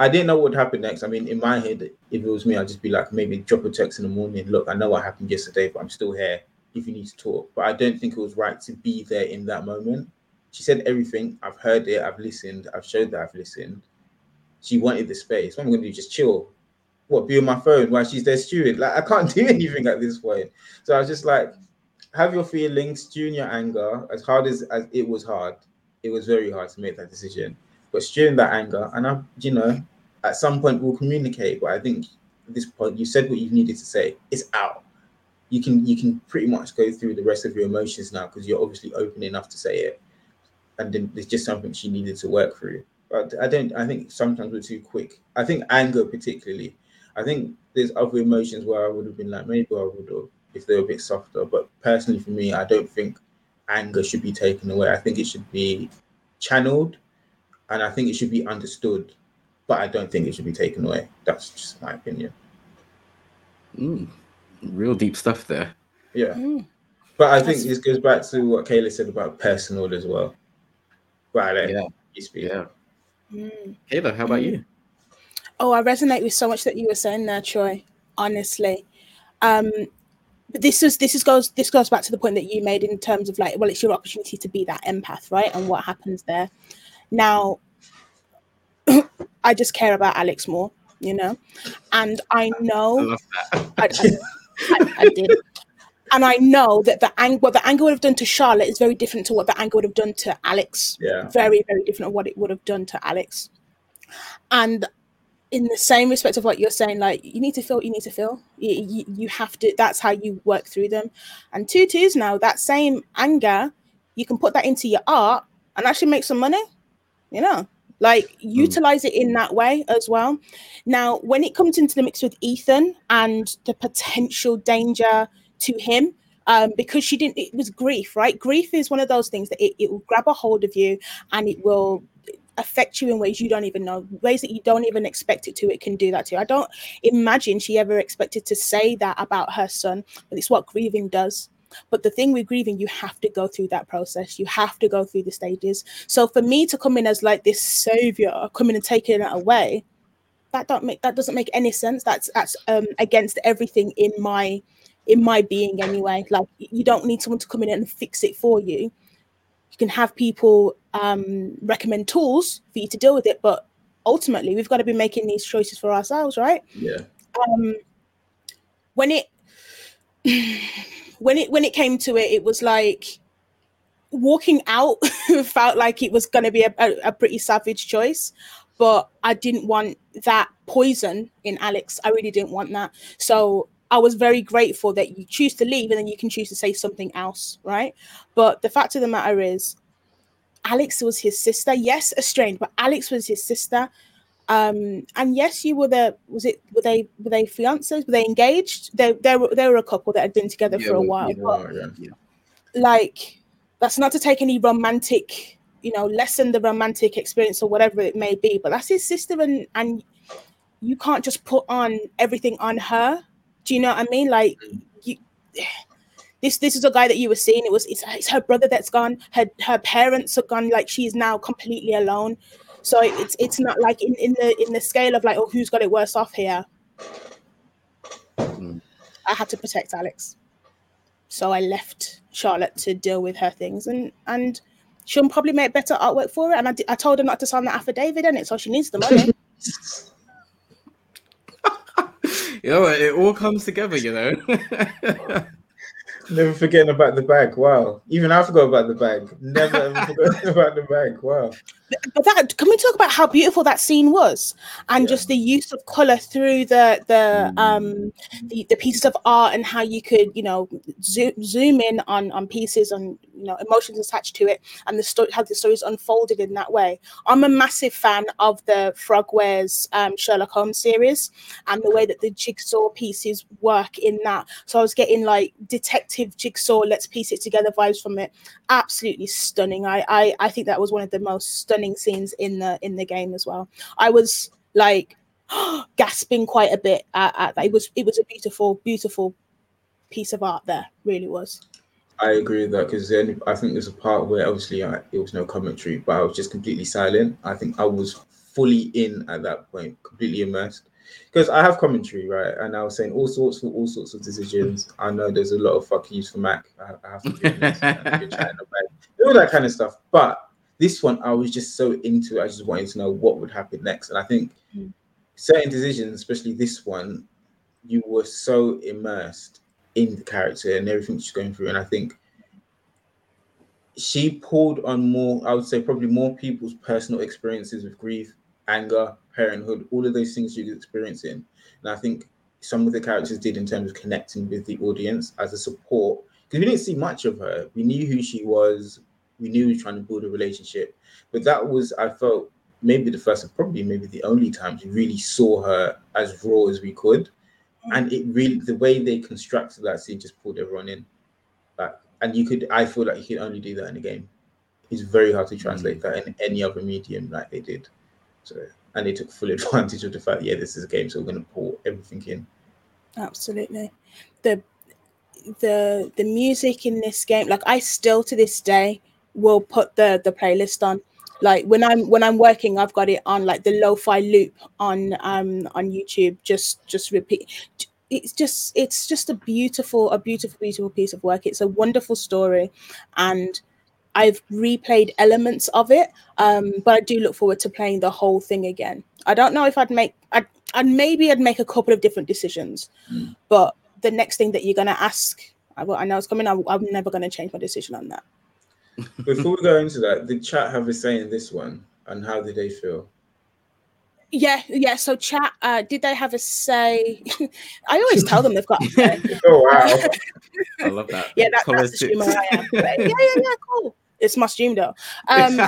I didn't know what happened next. I mean, in my head, if it was me, I'd just be like, maybe drop a text in the morning. Look, I know what happened yesterday, but I'm still here if you need to talk. But I don't think it was right to be there in that moment. She said everything. I've heard it. I've listened. I've showed that I've listened. She wanted the space. What am I going to do? Just chill. What, be on my phone while she's their steward? Like, I can't do anything at this point. So I was just like, have your feelings, tune your anger. As hard as, as it was hard, it was very hard to make that decision. But tune that anger, and I, you know, at some point we'll communicate. But I think at this point, you said what you needed to say. It's out. You can you can pretty much go through the rest of your emotions now because you're obviously open enough to say it. And then there's just something she needed to work through. But I don't. I think sometimes we're too quick. I think anger particularly. I think there's other emotions where I would have been like, maybe I would have if they were a bit softer. But personally, for me, I don't think anger should be taken away. I think it should be channeled, and I think it should be understood. But I don't think it should be taken away. That's just my opinion. Mm, real deep stuff there. Yeah. Mm. But I think That's... this goes back to what Kayla said about personal as well. Right, yeah. You speak. Yeah. Mm. Kayla, how about mm. you? Oh, I resonate with so much that you were saying there, Troy. Honestly, um, but this is this is goes this goes back to the point that you made in terms of like, well, it's your opportunity to be that empath, right? And what happens there? Now, I just care about Alex more, you know, and I know I, love that. I, I, I did, and I know that the anger, what the anger would have done to Charlotte is very different to what the anger would have done to Alex. Yeah, very very different to what it would have done to Alex, and. In the same respect of what you're saying, like, you need to feel, you need to feel, you, you, you have to, that's how you work through them. And two twos now, that same anger, you can put that into your art and actually make some money, you know, like utilize it in that way as well. Now, when it comes into the mix with Ethan and the potential danger to him, um, because she didn't, it was grief, right? Grief is one of those things that it, it will grab a hold of you and it will affect you in ways you don't even know, ways that you don't even expect it to. It can do that to you. I don't imagine she ever expected to say that about her son, but it's what grieving does. But the thing with grieving, you have to go through that process. You have to go through the stages. So for me to come in as like this savior, come in and taking it away, that don't make that doesn't make any sense. That's that's um, against everything in my in my being anyway. Like, you don't need someone to come in and fix it for you. You can have people um, recommend tools for you to deal with it, but ultimately we've got to be making these choices for ourselves, right? Yeah. Um, when it when it when it came to it, it was like walking out felt like it was going to be a, a, a pretty savage choice, but I didn't want that poison in Alex. I really didn't want that. So I was very grateful that you choose to leave and then you can choose to say something else, right? But the fact of the matter is, Alex was his sister. Yes, estranged, but Alex was his sister. Um, and yes, you were the, was it, were they, were they fiancés? Were they engaged? They, they were, they were a couple that had been together yeah, for a while. Yeah, but, yeah, yeah. Like, that's not to take any romantic, you know, lessen the romantic experience or whatever it may be, but that's his sister, and, and you can't just put on everything on her. Do you know what I mean? Like, you, this this is a guy that you were seeing. It was it's, it's her brother that's gone. Her her parents are gone. Like, she's now completely alone. So it's it's not like in, in the in the scale of like, oh, who's got it worse off here. Mm. I had to protect Alex, so I left Charlotte to deal with her things, and and she'll probably make better artwork for it. And I, d- I told her not to sign that affidavit in it, so she needs the money. You know, it all comes together, you know. Never forgetting about the bag. Wow, even I forgot about the bag. Never ever forgot about the bag. Wow. But that, can we talk about how beautiful that scene was, and yeah. just the use of color through the the mm. um the, the pieces of art, and how you could, you know, zoom zoom in on on pieces and, you know, emotions attached to it, and the story, how the story is unfolded in that way. I'm a massive fan of the Frogwares um, Sherlock Holmes series, and the way that the jigsaw pieces work in that. So I was getting like detective jigsaw, let's piece it together vibes from it. Absolutely stunning. I I, I think that was one of the most stunning scenes in the in the game as well. I was like gasping quite a bit at, at that. It was it was a beautiful beautiful piece of art there, really was. I agree with that, because then I think there's a part where obviously I, it was no commentary, but I was just completely silent. I think I was fully in at that point, completely immersed, because I have commentary, right? And I was saying all sorts for all sorts of decisions. I know there's a lot of fuck yous for Mac. I, I have to do this, and all that kind of stuff, but this one, I was just so into it. I just wanted to know what would happen next. And I think mm. certain decisions, especially this one, you were so immersed in the character and everything she's going through. And I think she pulled on more, I would say probably more people's personal experiences with grief, anger, parenthood, all of those things she was experiencing. And I think some of the characters did in terms of connecting with the audience as a support. Because we didn't see much of her. We knew who she was. We knew we were trying to build a relationship, but that was, I felt, maybe the first and probably maybe the only time we really saw her as raw as we could. And it really, the way they constructed that scene just pulled everyone in. Like, and you could, I feel like you could only do that in a game. It's very hard to translate mm-hmm. that in any other medium like they did. So, and they took full advantage of the fact, yeah, this is a game, so we're going to pull everything in. Absolutely. The, the, the music in this game, like I still to this day, will put the the playlist on. Like when I'm when I'm working, I've got it on like the lo-fi loop on um on YouTube. Just just repeat. It's just it's just a beautiful a beautiful beautiful piece of work. It's a wonderful story, and I've replayed elements of it. Um, but I do look forward to playing the whole thing again. I don't know if I'd make I'd, I'd maybe I'd make a couple of different decisions, mm. but the next thing that you're gonna ask, I, I know it's coming. I, I'm never gonna change my decision on that. Before we go into that, did chat have a say in this one, and how did they feel? Yeah, yeah. So chat, uh, did they have a say? I always tell them they've got. Uh, oh wow! I love that. Yeah, that, that's the streamer I am. But yeah, yeah, yeah. Cool. It's my stream though. Um, so,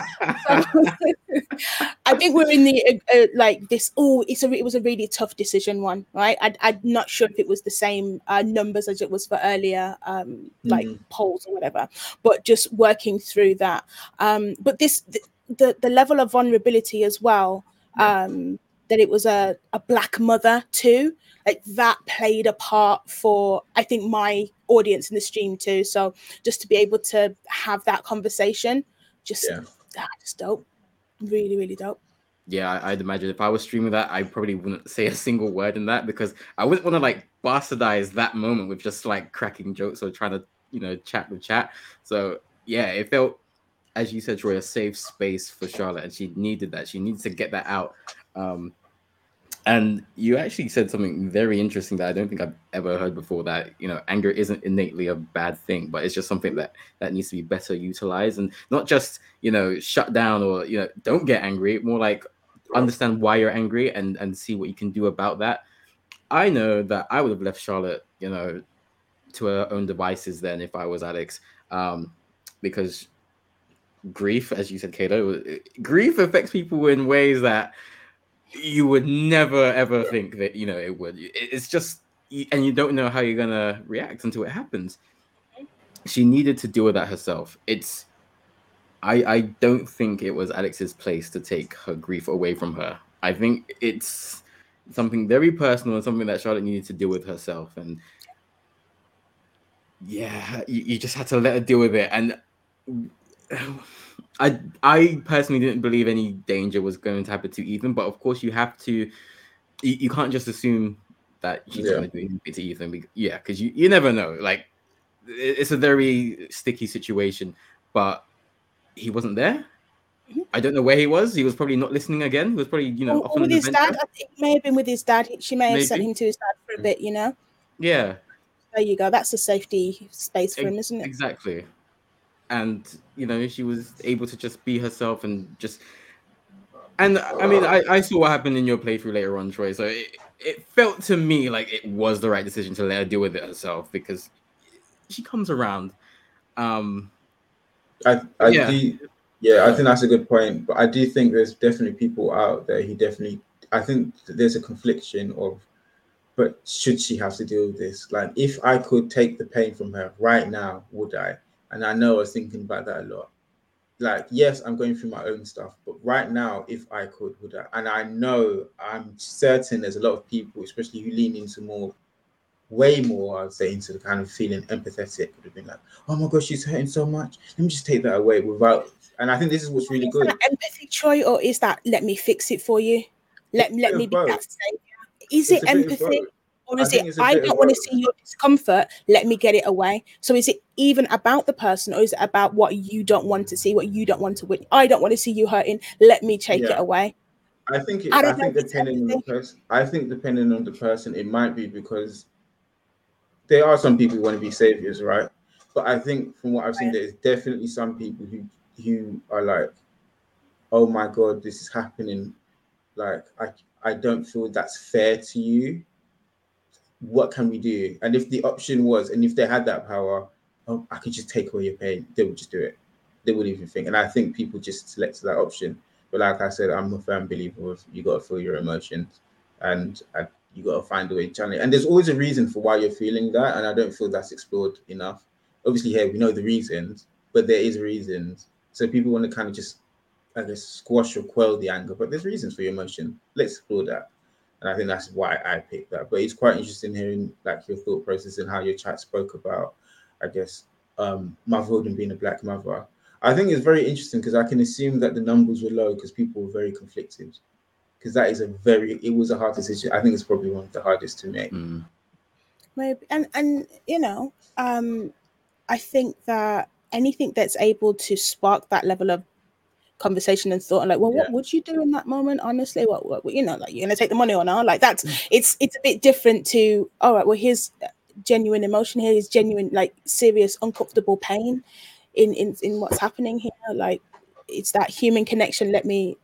I think we're in the uh, like this. Oh, it's a it was a really tough decision one, right? I, I'm not sure if it was the same uh, numbers as it was for earlier, um, like mm. polls or whatever. But just working through that. Um, but this the, the the level of vulnerability as well. Um, that it was a a black mother too. Like that played a part for, I think, my audience in the stream too. So just to be able to have that conversation, just, yeah. ah, just dope. Really, really dope. Yeah, I'd imagine if I was streaming that, I probably wouldn't say a single word in that, because I wouldn't want to like bastardize that moment with just like cracking jokes or trying to, you know, chat with chat. So yeah, it felt, as you said, Troy, a safe space for Charlotte, and she needed that. She needs to get that out. Um, And you actually said something very interesting that I don't think I've ever heard before, that, you know, anger isn't innately a bad thing, but it's just something that, that needs to be better utilized, and not just, you know, shut down or, you know, don't get angry, more like understand why you're angry and, and see what you can do about that. I know that I would have left Charlotte, you know, to her own devices then if I was Alex, um, because grief, as you said, Kayla, grief affects people in ways that you would never ever think that, you know, it would. It's just, and you don't know how you're gonna react until it happens. She needed to deal with that herself. It's, I I don't think it was Alex's place to take her grief away from her. I think it's something very personal and something that Charlotte needed to deal with herself. And yeah, you, you just had to let her deal with it. And I I personally didn't believe any danger was going to happen to Ethan, but of course you have to, you, you can't just assume that she's yeah. going to do anything to Ethan. Yeah, because you, you never know. Like, it's a very sticky situation, but he wasn't there. I don't know where he was. He was probably not listening again. He was probably, you know, or, off or with his adventure. Dad. I think it may have been with his dad. She may have Maybe. sent him to his dad for a bit, you know? Yeah. There you go. That's a safety space for him, isn't it? Exactly. And, you know, she was able to just be herself and just... And, I mean, I, I saw what happened in your playthrough later on, Troy, so it, it felt to me like it was the right decision to let her deal with it herself, because she comes around. Um, I, I yeah. do... Yeah, I think that's a good point. But I do think there's definitely people out there who definitely, I think there's a confliction of, but should she have to deal with this? Like, if I could take the pain from her right now, would I? And I know I was thinking about that a lot. Like, yes, I'm going through my own stuff, but right now, if I could, would I? And I know, I'm certain there's a lot of people, especially who lean into more, way more, I'd say, into the kind of feeling empathetic, would have been like, oh my gosh, she's hurting so much. Let me just take that away without... And I think this is what's really good. Is that empathy, Troy, or is that let me fix it for you? Let let me be that savior. Is it empathy, or is it I don't want to see your discomfort? Let me get it away. So is it even about the person, or is it about what you don't want to see, what you don't want to win? I don't want to see you hurting. Let me take yeah. it away. I think. It, I, I think depending on the person, I think depending on the person, it might be, because there are some people who want to be saviors, right? But I think from what I've seen, right. there's definitely some people who. who are like, oh my god, this is happening, like I I don't feel that's fair to you, what can we do? And if the option was, and if they had that power, oh, I could just take away your pain, they would just do it, they wouldn't even think. And I think people just select that option. But like I said, I'm a firm believer of you got to feel your emotions, and I, you got to find a way to channel it. And there's always a reason for why you're feeling that, and I don't feel that's explored enough. Obviously here we know the reasons, but there is reasons. So people want to kind of just, I guess, squash or quell the anger, but there's reasons for your emotion. Let's explore that. And I think that's why I picked that. But it's quite interesting hearing like your thought process and how your chat spoke about, I guess, um, motherhood and being a black mother. I think it's very interesting, because I can assume that the numbers were low because people were very conflicted. Because that is a very, it was a hard decision. I think it's probably one of the hardest to make. Mm. Maybe, and, and you know, um, I think that anything that's able to spark that level of conversation and thought, and like, well, yeah. what would you do in that moment? Honestly, what, what, you know, like, you're gonna take the money or not? Like, that's it's it's a bit different to, all right, well, here's genuine emotion, here is genuine, like, serious, uncomfortable pain in in in what's happening here. Like, it's that human connection. Let me,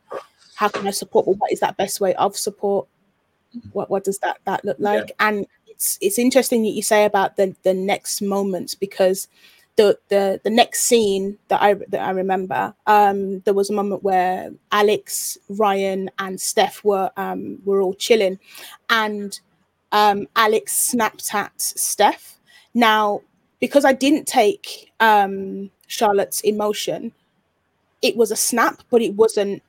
how can I support? Well, what is that best way of support? What what does that that look like? Yeah. And it's it's interesting that you say about the the next moments, because. The, the the next scene that I that I remember, um, there was a moment where Alex, Ryan, and Steph were um, were all chilling, and um, Alex snapped at Steph. Now, because I didn't take um, Charlotte's emotion, it was a snap, but it wasn't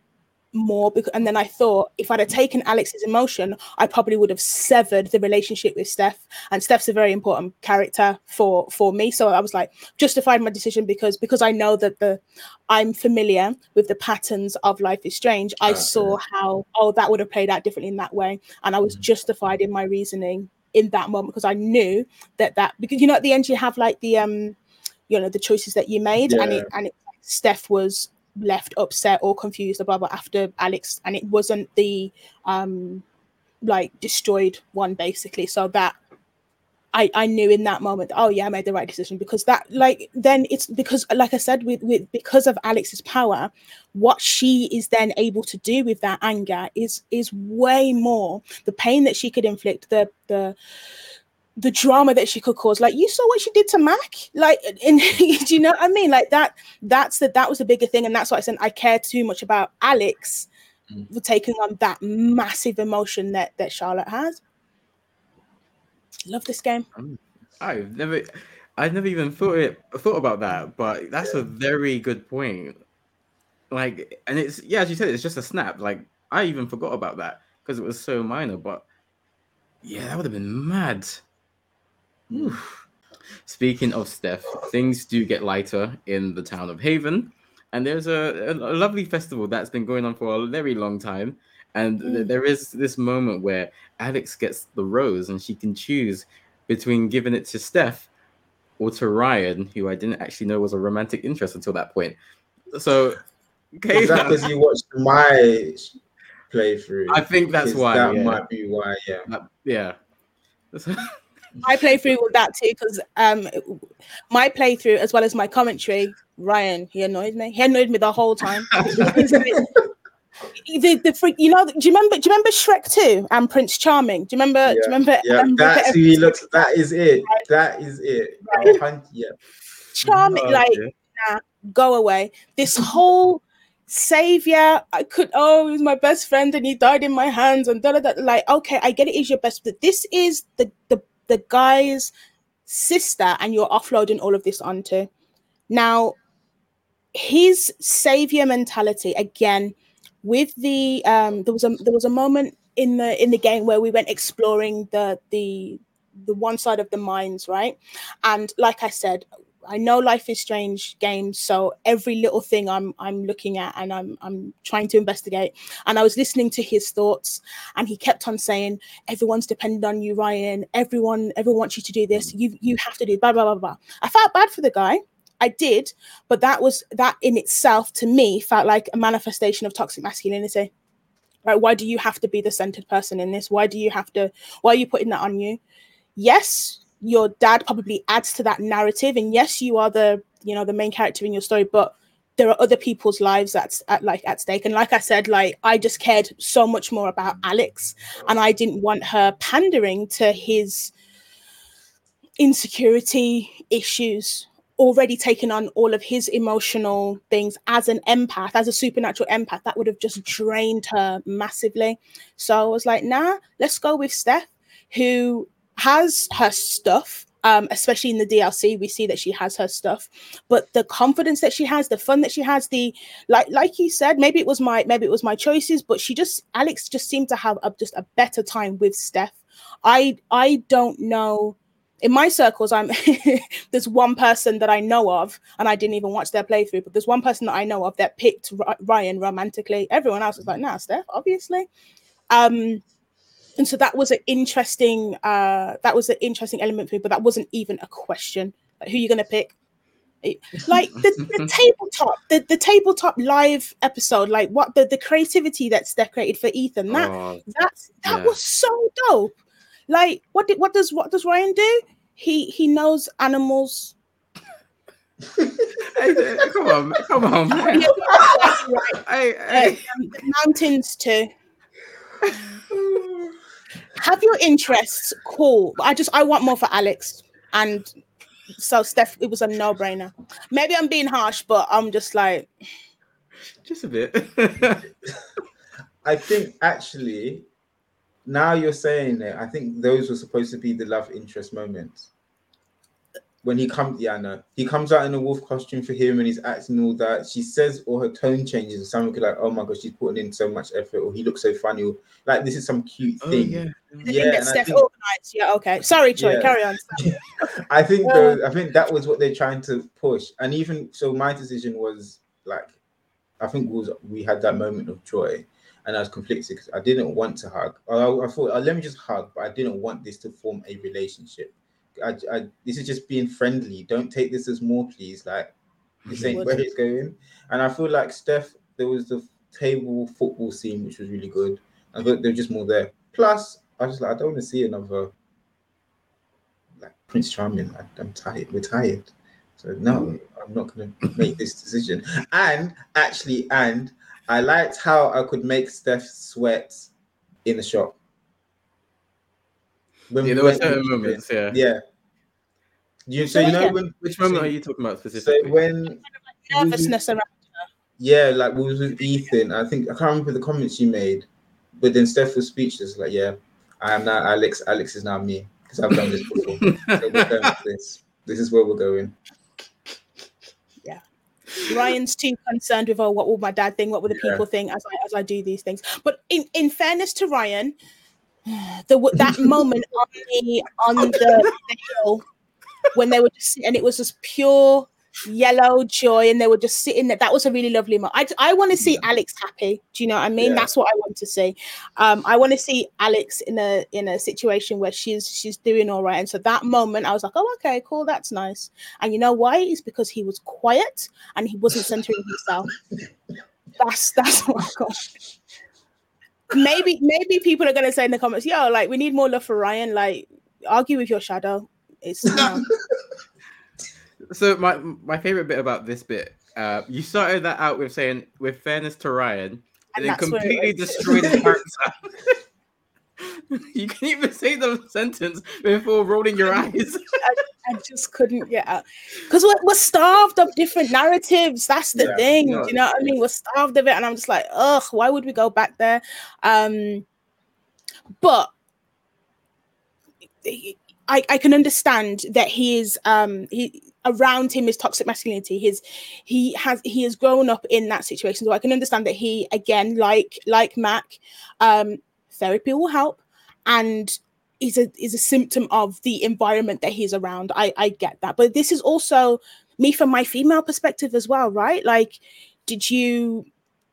more. Because, and then I thought, if I'd have taken Alex's emotion, I probably would have severed the relationship with Steph, and Steph's a very important character for for me. So I was like, justified my decision, because because I know that the I'm familiar with the patterns of Life is Strange. I uh, saw yeah. how oh that would have played out differently in that way, and I was mm-hmm. justified in my reasoning in that moment, because I knew that that because you know at the end you have like the um you know the choices that you made yeah. and it and it, Steph was left upset or confused or blah blah after Alex, and it wasn't the um like destroyed one basically. So that I I knew in that moment, oh yeah, I made the right decision, because that like then it's because like I said with with because of Alex's power, what she is then able to do with that anger is is way more. The pain that she could inflict, the the the drama that she could cause, like you saw what she did to Mac, like, and do you know what I mean? Like that, that's the, that was a bigger thing. And that's why I said, I care too much about Alex mm. for taking on that massive emotion that, that Charlotte has. Love this game. I've never, I've never even thought it, thought about that, but that's a very good point. Like, and it's, yeah, as you said, it's just a snap. Like I even forgot about that. because it was so minor. But yeah, that would have been mad. Oof. Speaking of Steph, things do get lighter in the town of Haven, and there's a, a, a lovely festival that's been going on for a very long time. And mm. th- there is this moment where Alex gets the rose, and she can choose between giving it to Steph or to Ryan, who I didn't actually know was a romantic interest until that point. So, Kayla, is that because you watched my playthrough? I think that's why. That yeah. might be why. Yeah. That, yeah. My playthrough with that too, because um, my playthrough as well as my commentary, Ryan, he annoyed me. He annoyed me the whole time. The, the freak, you know, do you remember? Do you remember Shrek two and Prince Charming? Do you remember? Yeah, do you remember? Yeah, um, that's who he looks. That is it. That is it. Right. Yeah, Charming, oh, like yeah. Nah, go away. This whole savior, I could. Oh, he's my best friend, and he died in my hands, and da da da. Like, okay, I get it. Is your best, but this is the the the guy's sister, and you're offloading all of this onto. Now, his savior mentality again. With the um, there was a there was a moment in the in the game where we went exploring the the the one side of the mines, right? And like I said, I know Life is Strange games, so every little thing I'm I'm looking at and I'm I'm trying to investigate. And I was listening to his thoughts, and he kept on saying, "Everyone's dependent on you, Ryan. Everyone everyone wants you to do this. You you have to do blah blah blah blah." I felt bad for the guy. I did, but that was that in itself to me felt like a manifestation of toxic masculinity. Right? Why do you have to be the centered person in this? Why do you have to? Why are you putting that on you? Yes, your dad probably adds to that narrative, and yes, you are the you know the main character in your story, but there are other people's lives that's at like at stake. And like I said, like I just cared so much more about Alex, and I didn't want her pandering to his insecurity issues. Already taken on all of his emotional things as an empath, as a supernatural empath, that would have just drained her massively. So I was like, nah, let's go with Steph, who has her stuff, um, especially in the D L C, we see that she has her stuff, but the confidence that she has, the fun that she has, the like like you said, maybe it was my maybe it was my choices, but she just Alex just seemed to have a, just a better time with Steph. I I don't know. In my circles, I'm there's one person that I know of, and I didn't even watch their playthrough, but there's one person that I know of that picked Ryan romantically. Everyone else was like, nah, Steph, obviously. Um, and so that was an interesting uh, that was an interesting element for me, but that wasn't even a question. Like, who are you going to pick? Like the, the tabletop, the, the tabletop live episode, like what the, the creativity that Steph created for Ethan, that oh, that's, that yeah. was so dope. Like what did what does what does Ryan do? He he knows animals. Hey, come on, come on, man. Yeah, right. hey, hey. Um, the mountains too. Have your interests, cool. I just I want more for Alex, and so Steph, it was a no-brainer. Maybe I'm being harsh, but I'm just like just a bit. I think actually. Now you're saying it, I think those were supposed to be the love interest moments. When he comes, yeah, no, he comes out in a wolf costume for him and he's acting all that. She says, or her tone changes, and someone could be like, oh my gosh, she's putting in so much effort, or he looks so funny, or like this is some cute oh, thing. Yeah, yeah, and Steph I think, organized. Yeah, okay. Sorry, Troy, yeah. Carry on. I think those, I think that was what they're trying to push. And even so, my decision was like, I think was we had that moment of joy. And I was conflicted because I didn't want to hug. I, I thought, oh, let me just hug, but I didn't want this to form a relationship. I, I, this is just being friendly. Don't take this as more, please. Like, this ain't where it's going. And I feel like Steph, there was the table football scene, which was really good. I thought there was just more there. Plus, I was just like, I don't want to see another like Prince Charming. I, I'm tired. We're tired. So no, I'm not going to make this decision. And actually, and. I liked how I could make Steph sweat in the shop. When yeah, there we were certain moments, yeah. Yeah. You, so, you know, when, which moment so, are you talking about specifically? So when... nervousness around her. Yeah, like we was with Ethan. I think, I can't remember the comments you made, but then Steph was speechless, like, yeah, I am now Alex. Alex is now me, because I've done this before. So we're going with this. This is where we're going. Ryan's too concerned with, oh, what will my dad think? What will the yeah. people think as I, as I do these things? But in, in fairness to Ryan, the that moment on the on the, the hill when they were just, and it was just pure yellow joy, and they were just sitting there. That was a really lovely moment. I, I want to see yeah. Alex happy. Do you know what I mean? Yeah. That's what I want to see. Um, I want to see Alex in a in a situation where she's she's doing all right. And so that moment, I was like, oh, okay, cool, that's nice. And you know why? It's because he was quiet and he wasn't centering himself. That's that's what I got. Maybe maybe people are gonna say in the comments, yo, like we need more love for Ryan. Like, argue with your shadow. It's um... So my my favorite bit about this bit, uh, you started that out with saying, with fairness to Ryan, and, and then completely destroyed the character. You can even say the sentence before rolling your eyes. I, I just couldn't get out because we're, we're starved of different narratives. That's the yeah, thing, no, you know what I mean? We're starved of it, and I'm just like, ugh, why would we go back there? Um, but. It, I, I can understand that he is um, he around him is toxic masculinity. His he has he has grown up in that situation, so I can understand that he again like like Mac, um, therapy will help, and is a is a symptom of the environment that he's around. I, I get that, but this is also me from my female perspective as well, right? Like, did you?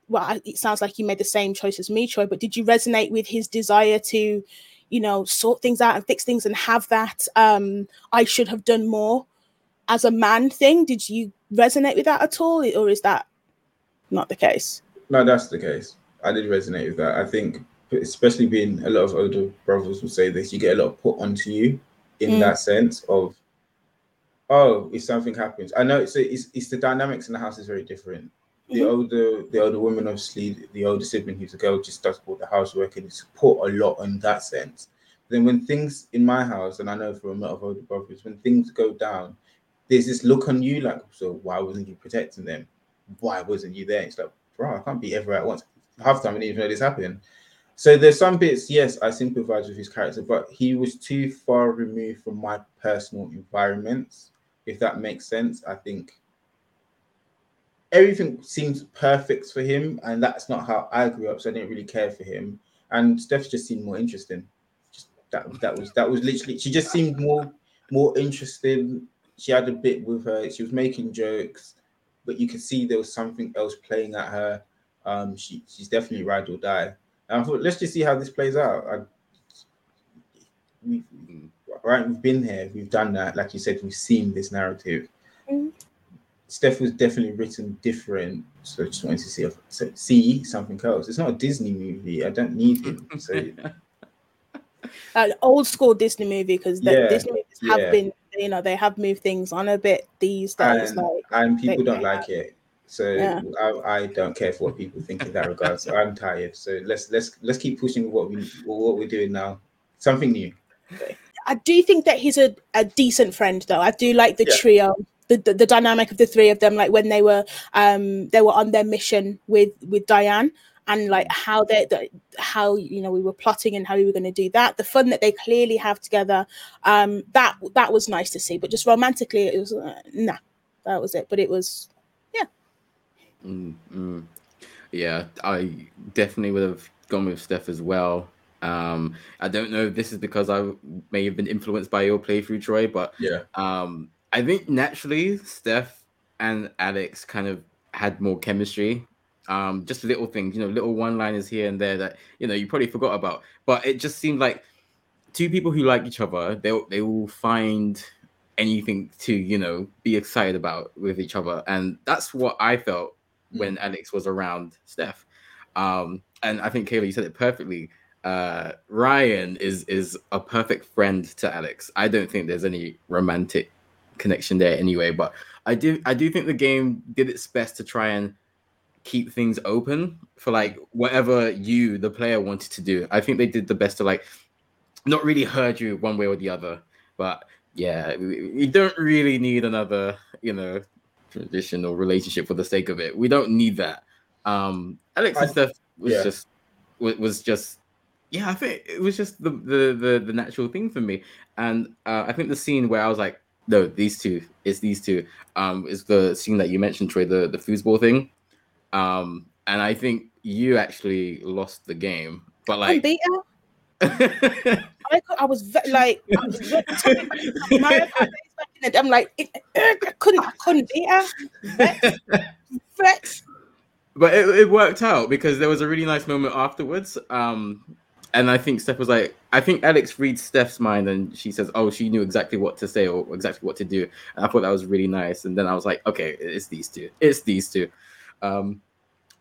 Well, it sounds like you made the same choice as me, Troy. But did you resonate with his desire to? You know, sort things out and fix things and have that um, I should have done more as a man thing. Did you resonate with that at all? Or is that not the case? No, that's the case. I did resonate with that. I think, especially being a lot of older brothers will say this, you get a lot put onto you in mm. that sense of, oh, if something happens. I know it's, it's, it's the dynamics in the house is very different. The mm-hmm. older, the older woman, obviously, the older sibling who's a girl, just does all the housework and is put a lot in that sense. But then when things in my house, and I know from a lot of older brothers, when things go down, there's this look on you like, so why wasn't you protecting them? Why wasn't you there? It's like, bro, I can't be everywhere at once. Half the time I didn't even know this happened. So there's some bits, yes, I sympathize with his character, but he was too far removed from my personal environments, if that makes sense. I think everything seems perfect for him, and that's not how I grew up, so I didn't really care for him. And Steph's just seemed more interesting. Just that that was that was literally, she just seemed more more interesting. She had a bit with her, she was making jokes, but you could see there was something else playing at her. Um, she she's definitely ride or die. And I thought, let's just see how this plays out. I, we, right, we've been here, we've done that. Like you said, we've seen this narrative. Mm-hmm. Steph was definitely written different, so I just wanted to see if, so see something else. It's not a Disney movie. I don't need him. So an uh, old school Disney movie, because the yeah, Disney movies have yeah. been, you know, they have moved things on a bit these days. And, like, and people they, don't they like have. it, so yeah. I, I don't care for what people think in that regard. So I'm tired. So let's let's let's keep pushing what we what we're doing now. Something new. I do think that he's a, a decent friend, though. I do like the yeah. trio. The, the the dynamic of the three of them, like when they were um they were on their mission with with Diane, and like how they the, how you know we were plotting and how we were going to do that, the fun that they clearly have together, um that that was nice to see. But just romantically, it was uh, nah, that was it. But it was yeah mm, mm. yeah I definitely would have gone with Steph as well. um I don't know if this is because I may have been influenced by your playthrough, Troy, but yeah um I think naturally Steph and Alex kind of had more chemistry. Um, just little things, you know, little one-liners here and there that, you know, you probably forgot about. But it just seemed like two people who like each other, they they will find anything to, you know, be excited about with each other. And that's what I felt when mm. Alex was around Steph. Um, and I think, Kayla, you said it perfectly. Uh, Ryan is is a perfect friend to Alex. I don't think there's any romantic connection there anyway, but I do I do think the game did its best to try and keep things open for like whatever you the player wanted to do. I think they did the best to like not really hurt you one way or the other, but yeah, we, we don't really need another, you know, traditional relationship for the sake of it. We don't need that. Um, Alex and Steph was yeah. just was just yeah I think it was just the the the, the natural thing for me. And uh, I think the scene where I was like, No, these two. It's these two. Um, it's the scene that you mentioned, Troy, the, the foosball thing. Um, and I think you actually lost the game. But like, I, I was ve- like, I was ve- I'm like, it, I couldn't, I couldn't beat her. Vex. Vex. But it, it worked out because there was a really nice moment afterwards. Um, and I think Steph was like, I think Alex reads Steph's mind and she says, oh, she knew exactly what to say or exactly what to do. And I thought that was really nice. And then I was like, okay, it's these two. It's these two. Um,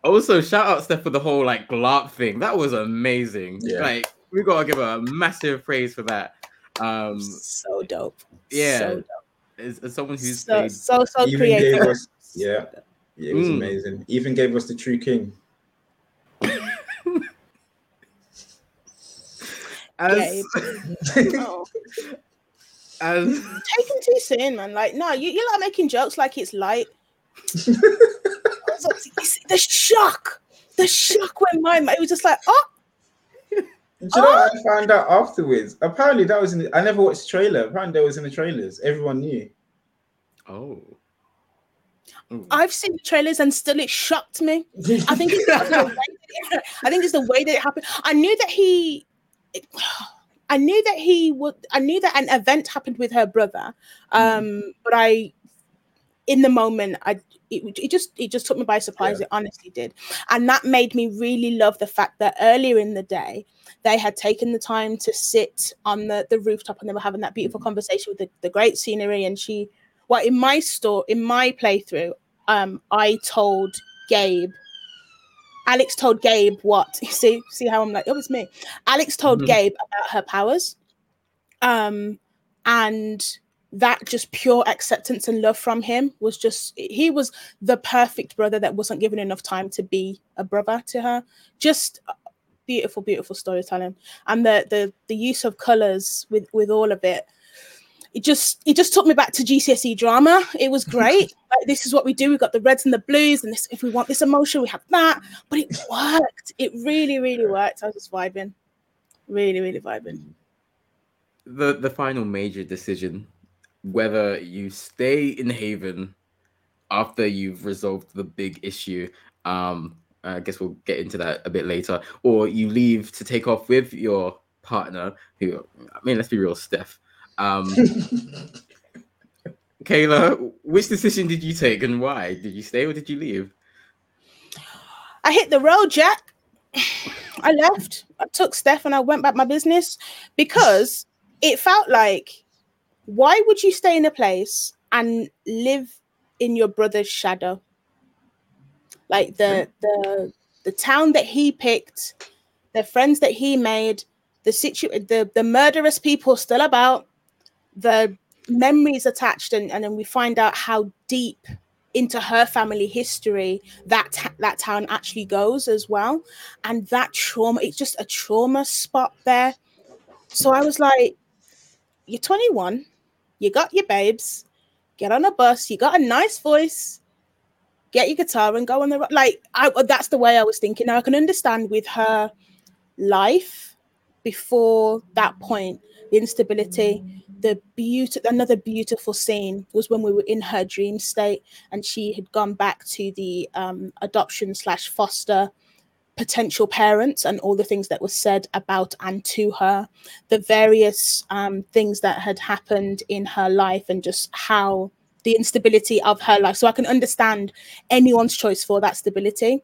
also, shout out Steph for the whole like LARP thing. That was amazing. Yeah. Like, we got to give her massive praise for that. Um, so dope. Yeah. So dope. As, as someone who's so, played, so, so creative. Us, yeah. Yeah, it was mm. amazing. Even gave us the true king. As, no. as taken too soon, man. Like, no, you you like making jokes like it's light. The shock, the shock went my mind. It was just like, oh. Do you oh. know what I found out afterwards? Apparently, that was in. The, I never watched the trailer. Apparently, that was in the trailers. Everyone knew. Oh. Ooh. I've seen the trailers and still it shocked me. I think it's the way that it, I think it's the way that it happened. I knew that he. It, I knew that he would. I knew that an event happened with her brother, um, mm. but I, in the moment, I it, it just it just took me by surprise. Yeah. It honestly did, and that made me really love the fact that earlier in the day they had taken the time to sit on the, the rooftop and they were having that beautiful mm. conversation with the, the great scenery. And she, well, in my store, in my playthrough, um, I told Gabe. Alex told Gabe what, see, see how I'm like, oh, it's me. Alex told mm-hmm. Gabe about her powers. Um, and that just pure acceptance and love from him was just, he was the perfect brother that wasn't given enough time to be a brother to her. Just beautiful, beautiful storytelling. And the the the use of colors with, with all of it. It just it just took me back to G C S E drama. It was great. Like, this is what we do. We got the reds and the blues, and this, if we want this emotion, we have that. But it worked. It really, really worked. I was just vibing, really, really vibing. The the final major decision, whether you stay in Haven after you've resolved the big issue. Um, I guess we'll get into that a bit later, or you leave to take off with your partner. Who, I mean, let's be real, Steph. Um, Kayla, which decision did you take and why? Did you stay or did you leave? I hit the road, Jack. I left. I took Steph and I went back my business because it felt like, why would you stay in a place and live in your brother's shadow? Like the the the town that he picked, the friends that he made, the situ the the murderous people still about. The memories attached, and, and then we find out how deep into her family history that ta- that town actually goes as well. And that trauma, it's just a trauma spot there. So I was like, you're twenty-one, you got your babes, get on a bus, you got a nice voice, get your guitar and go on the road. Like, I, that's the way I was thinking. Now I can understand with her life before that point, the instability, the beauty, another beautiful scene was when we were in her dream state and she had gone back to the um, adoption slash foster potential parents and all the things that were said about and to her, the various um, things that had happened in her life and just how the instability of her life. So I can understand anyone's choice for that stability.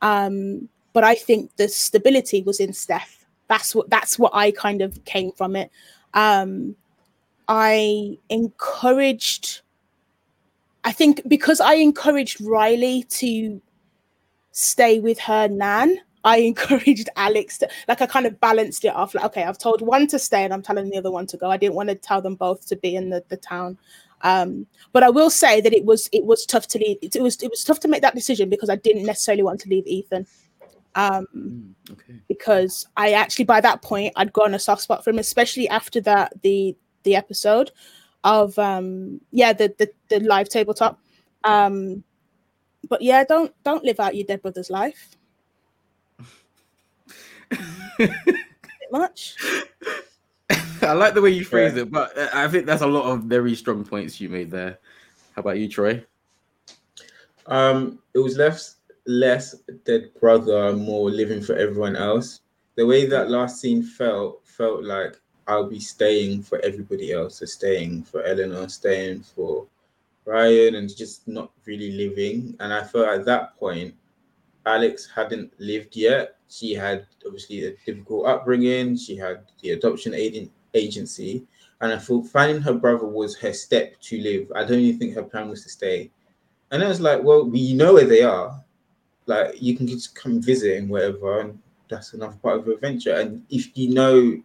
Um, but I think the stability was in Steph. That's what, that's what I kind of came from it. Um, I encouraged, I think because I encouraged Riley to stay with her nan, I encouraged Alex to, like I kind of balanced it off. Like, okay, I've told one to stay and I'm telling the other one to go. I didn't want to tell them both to be in the, the town. Um, but I will say that it was it was tough to leave. It, it was it was tough to make that decision because I didn't necessarily want to leave Ethan. Um, mm, okay. Because I actually, by that point, I'd gotten a soft spot for him, especially after that, the the episode of um yeah the, the the live tabletop um but yeah don't don't live out your dead brother's life. Bit much. I like the way you phrased yeah. it, but I think that's a lot of very strong points you made there. How about you, Troy? Um, it was less, less dead brother, more living for everyone else. The way that last scene felt, felt like I'll be staying for everybody else. So staying for Eleanor, staying for Ryan, and just not really living. And I felt at that point, Alex hadn't lived yet. She had obviously a difficult upbringing. She had the adoption aid- agency. And I thought finding her brother was her step to live. I don't even think her plan was to stay. And I was like, well, we know where they are. Like, you can just come visit and whatever. And that's another part of your adventure. And if you know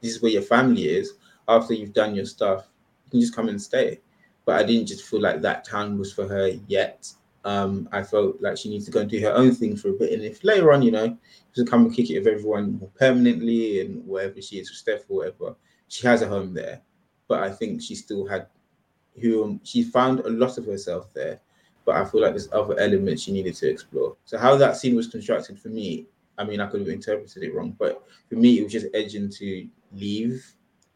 this is where your family is, after you've done your stuff, you can just come and stay. But I didn't just feel like that town was for her yet. Um, I felt like she needs to go and do her own thing for a bit. And if later on, you know, she'll come and kick it with everyone more permanently and wherever she is with Steph or whatever, she has a home there. But I think she still had, who she found a lot of herself there. But I feel like there's other elements she needed to explore. So how that scene was constructed for me, I mean, I could have interpreted it wrong, but for me, it was just edging to leave,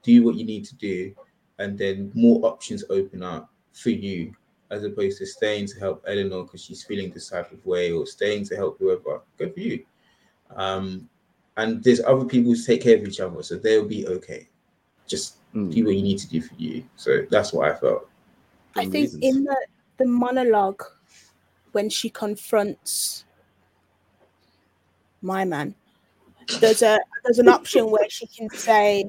do what you need to do, and then more options open up for you, as opposed to staying to help Eleanor because she's feeling this type of way, or staying to help whoever. Good for you. Um, and there's other people who take care of each other, so they'll be okay. Just mm. do what you need to do for you. So that's what I felt. I think reasons. in the, the monologue, when she confronts my man, there's a there's an option where she can say,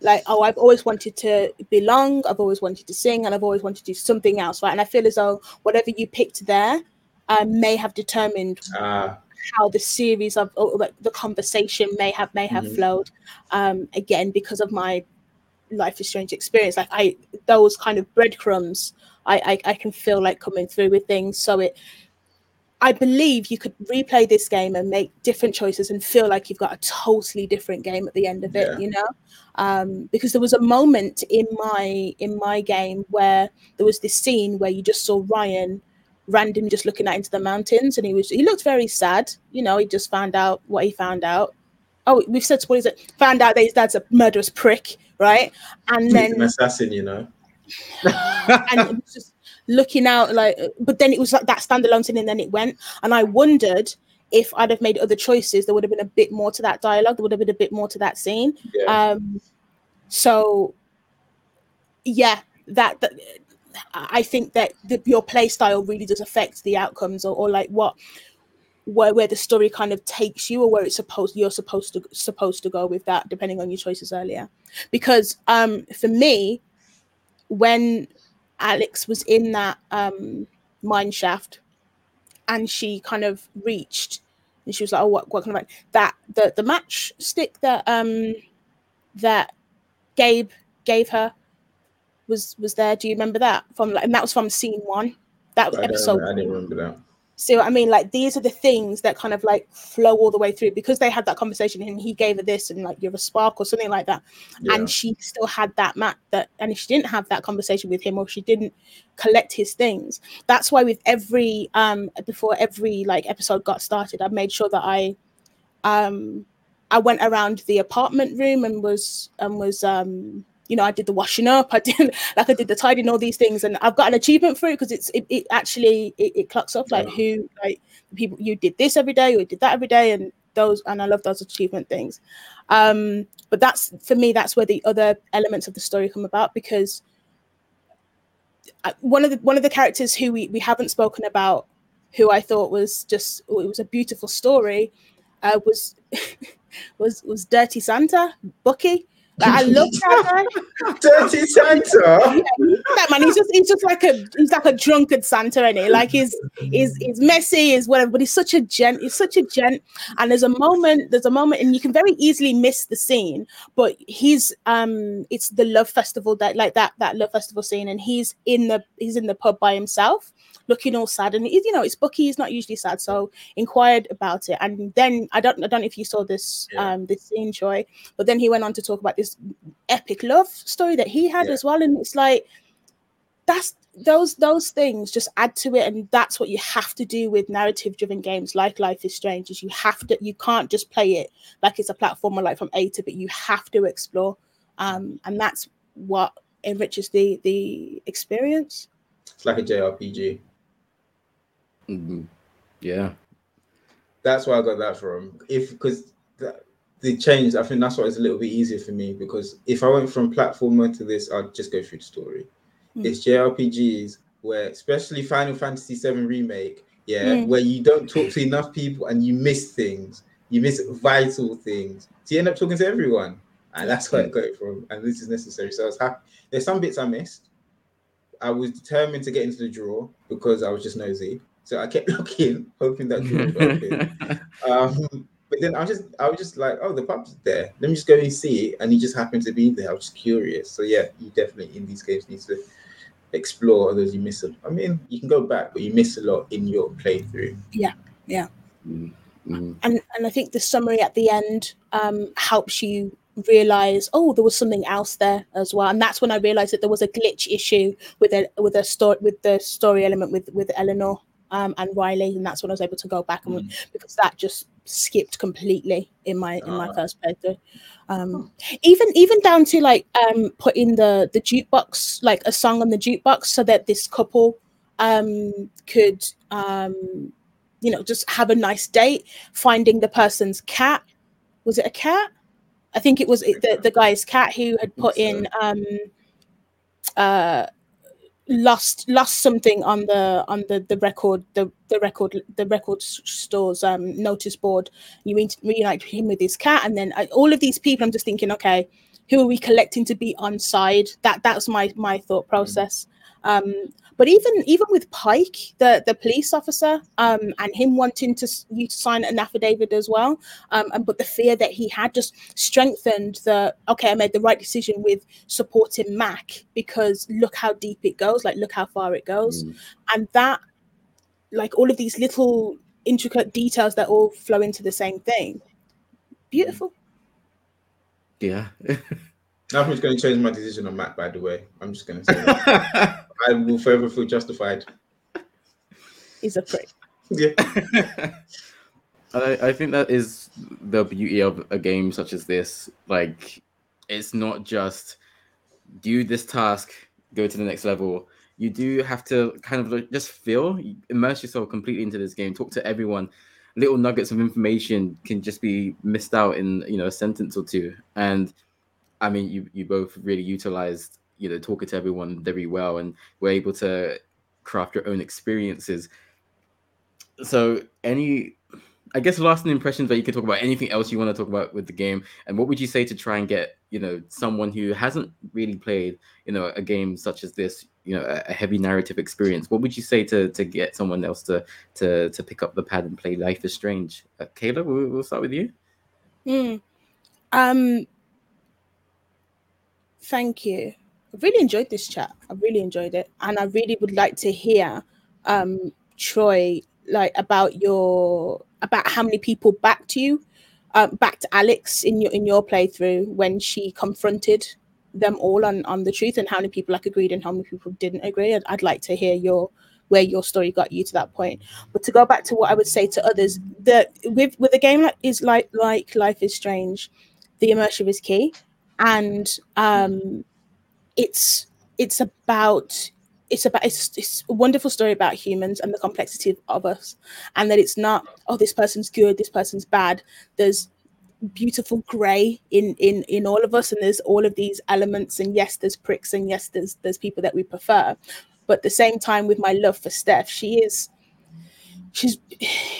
like, oh, I've always wanted to belong, I've always wanted to sing, and I've always wanted to do something else, right? And I feel as though whatever you picked there um, may have determined uh, how the series of or, like, the conversation may have may have mm-hmm. flowed. Um, again, because of my Life is Strange experience, like I those kind of breadcrumbs, I, I I can feel like coming through with things. So it, I believe you could replay this game and make different choices and feel like you've got a totally different game at the end of it, yeah. you know? Um, because there was a moment in my in my game where there was this scene where you just saw Ryan randomly just looking out into the mountains, and he was he looked very sad, you know, he just found out what he found out. Oh, we've said spoilers, found out that his dad's a murderous prick, right? And then he's an assassin, you know. And it was just looking out, like, but then it was like that standalone scene, and then it went, and I wondered if I'd have made other choices, there would have been a bit more to that dialogue, there would have been a bit more to that scene. Yeah. Um, so yeah, that, that I think that the, your play style really does affect the outcomes, or, or like what where where the story kind of takes you, or where it's supposed you're supposed to supposed to go with that, depending on your choices earlier. Because um, for me, when Alex was in that um, mine shaft, and she kind of reached, and she was like, "Oh, what, what kind of that the the match stick that um, that Gabe gave her was was there? Do you remember that from? Like, and that was from scene one. That was I episode. One. I didn't remember that. See what I mean? Like, these are the things that kind of like flow all the way through, because they had that conversation and he gave her this and like, you're a spark or something like that. Yeah. And she still had that mat that, and if she didn't have that conversation with him, or she didn't collect his things. That's why with every, um, before every like episode got started, I made sure that I, um, I went around the apartment room and was, and was, um, you know, I did the washing up, I did like I did the tidying, all these things, and I've got an achievement for it, because it's it, it actually it, it clocks up like yeah. who like people you did this every day, or did that every day, and those, and I love those achievement things. Um, but that's for me, that's where the other elements of the story come about, because one of the one of the characters who we, we haven't spoken about, who I thought was just it was a beautiful story, uh, was was was Dirty Santa, Bucky. Like, I love that guy. Dirty Santa. Yeah, that man, he's just he's just like a he's like a drunkard Santa, isn't he? Like he's he's he's messy, is whatever, but he's such a gent, he's such a gent. And there's a moment, there's a moment, and you can very easily miss the scene, but he's um it's the love festival that like that that love festival scene, and he's in the he's in the pub by himself, looking all sad, and you know it's Bucky. He's not usually sad, so inquired about it, and then I don't, I don't know if you saw this, yeah. um, this scene, Troy, but then he went on to talk about this epic love story that he had yeah. as well, and it's like that's those those things just add to it, and that's what you have to do with narrative-driven games like Life is Strange. Is you have to, you can't just play it like it's a platformer, like from A to B. You have to explore um, and that's what enriches the the experience. It's like a J R P G. Mm-hmm. Yeah, that's where I got that from. If because the change, I think that's why it's a little bit easier for me, because if I went from platformer to this, I'd just go through the story. Mm. It's J R P Gs where, especially Final Fantasy seven Remake, yeah, yeah, where you don't talk to enough people and you miss things, you miss vital things, so you end up talking to everyone, and that's where I got it from. And this is necessary, so I was happy. There's some bits I missed. I was determined to get into the drawer because I was just nosy. So I kept looking, hoping that drawer would open. Um, but then I just, I was just like, oh, the pub's there. Let me just go and see it. And he just happened to be there. I was just curious. So yeah, you definitely in these games need to explore, others you miss them. I mean, you can go back, but you miss a lot in your playthrough. Yeah, yeah. Mm-hmm. And and I think the summary at the end um, helps you realize, oh, there was something else there as well. And that's when I realized that there was a glitch issue with a with a story with the story element with with Eleanor um, and Riley, and that's when I was able to go back and mm. because that just skipped completely in my in my uh. first playthrough. Um, oh. Even even down to like um, putting the the jukebox, like a song on the jukebox, so that this couple um, could um, you know just have a nice date. Finding the person's cat, was it a cat? I think it was the, the guy's cat who had put in um, uh, lost lost something on the on the, the record the, the record the record store's um, notice board. You reunite him with his cat, and then I, all of these people. I'm just thinking, okay, who are we collecting to be on side? That that's my my thought process. Um, but even even with Pike, the, the police officer, um, and him wanting to you to sign an affidavit as well, um, and but the fear that he had just strengthened the okay, I made the right decision with supporting Mac, because look how deep it goes, like look how far it goes, mm. and that like all of these little intricate details that all flow into the same thing. Beautiful. Yeah. Nothing's going to change my decision on Mac, by the way. I'm just going to say that. I will forever feel justified. He's a prick. Yeah. I, I think that is the beauty of a game such as this. Like, it's not just do this task, go to the next level. You do have to kind of like just feel, immerse yourself completely into this game, talk to everyone. Little nuggets of information can just be missed out in, you know, a sentence or two. And I mean, you, you both really utilized, you know, talking to everyone very well, and were able to craft your own experiences. So any, I guess, lasting impressions that you can talk about, anything else you want to talk about with the game, and what would you say to try and get, you know, someone who hasn't really played, you know, a game such as this, you know, a heavy narrative experience? What would you say to to get someone else to to to pick up the pad and play Life is Strange? Uh, Kayla, we'll, we'll start with you. Mm. Um. Thank you. I really enjoyed this chat. I really enjoyed it. And I really would like to hear, um, Troy, like about your, about how many people backed you, uh, backed Alex in your, in your playthrough when she confronted them all on, on the truth, and how many people like agreed and how many people didn't agree. I'd, I'd like to hear your, where your story got you to that point. But to go back to what I would say to others, the, with, with a game like is like, like Life is Strange, the immersion is key. And um, it's it's about it's about it's, it's a wonderful story about humans and the complexity of, of us, and that it's not, oh, this person's good, this person's bad. There's beautiful grey in in in all of us, and there's all of these elements. And yes, there's pricks, and yes, there's there's people that we prefer. But at the same time, with my love for Steph, she is. She's,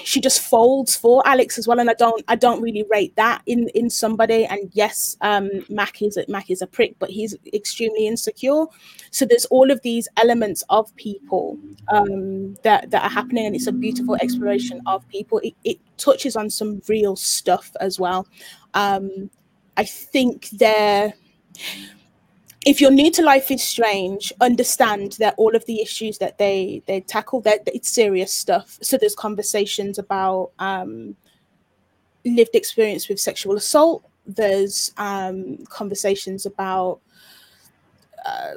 she just folds for Alex as well, and I don't, I don't really rate that in, in somebody. And yes, um, Mac is a, Mac is a prick, but he's extremely insecure. So there's all of these elements of people um, that that are happening, and it's a beautiful exploration of people. It, it touches on some real stuff as well. Um, I think there. If you're new to Life is Strange, understand that all of the issues that they they tackle, that it's serious stuff. So there's conversations about um, lived experience with sexual assault. There's um, conversations about uh,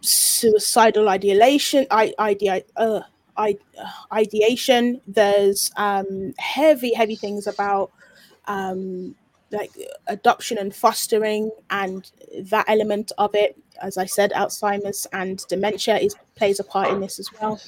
suicidal ideation. I, idea, uh, I, uh, ideation. There's um, heavy, heavy things about um, like adoption and fostering and that element of it. As I said, Alzheimer's and dementia is plays a part in this as well.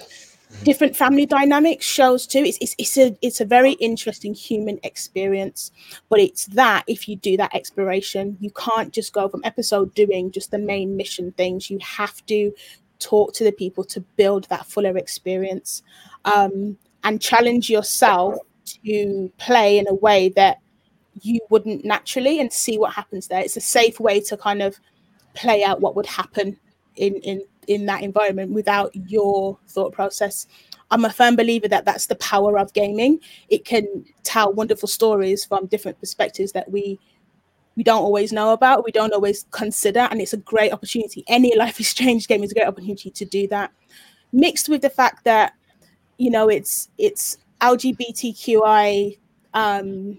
Different family dynamics shows too. It's, it's it's a it's a very interesting human experience, but it's that if you do that exploration, you can't just go from episode doing just the main mission things. You have to talk to the people to build that fuller experience, um, and challenge yourself to play in a way that you wouldn't naturally and see what happens there. It's a safe way to kind of play out what would happen in in in that environment without your thought process. I'm a firm believer that that's the power of gaming. It can tell wonderful stories from different perspectives that we we don't always know about, we don't always consider, and it's a great opportunity. Any Life is Strange game is a great opportunity to do that, mixed with the fact that, you know, it's it's L G B T Q I um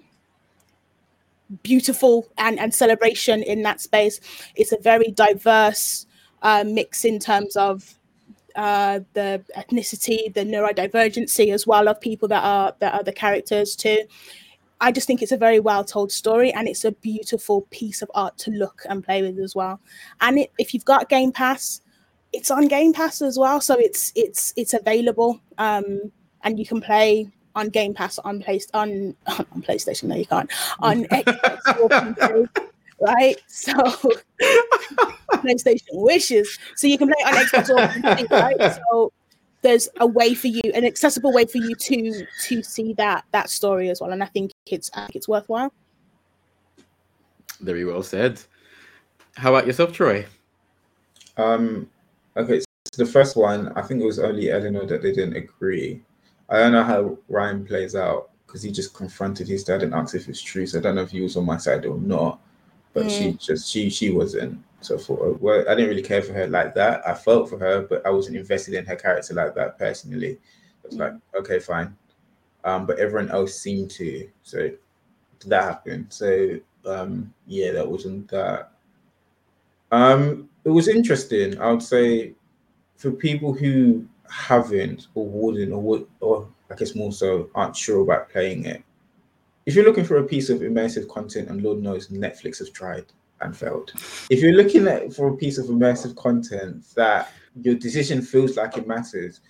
beautiful and and celebration in that space. It's a very diverse uh mix in terms of uh the ethnicity, the neurodivergency as well of people that are that are the characters too. I just think it's a very well told story, and it's a beautiful piece of art to look and play with as well. And it, if you've got Game Pass, it's on Game Pass as well, so it's it's it's available, um and you can play on Game Pass, on place, on on PlayStation. No, you can't. On Xbox or P C, right? So PlayStation wishes. So you can play on Xbox or P C, right? So there's a way for you, an accessible way for you to to see that that story as well. And I think it's I think it's worthwhile. Very well said. How about yourself, Troy? Um. Okay. So the first one, I think it was only Eleanor that they didn't agree. I don't know how Ryan plays out, because he just confronted his dad and asked if it's true. So I don't know if he was on my side or not, but mm. she just she she wasn't. So for well, I didn't really care for her like that. I felt for her, but I wasn't invested in her character like that personally. I was mm. like, okay, fine, um, but everyone else seemed to. So that happened. So um, yeah, that wasn't that. Um, it was interesting. I would say for people who haven't or wouldn't or would, or I guess more so aren't sure about playing it, if you're looking for a piece of immersive content, and Lord knows Netflix has tried and failed, if you're looking at for a piece of immersive content that your decision feels like it matters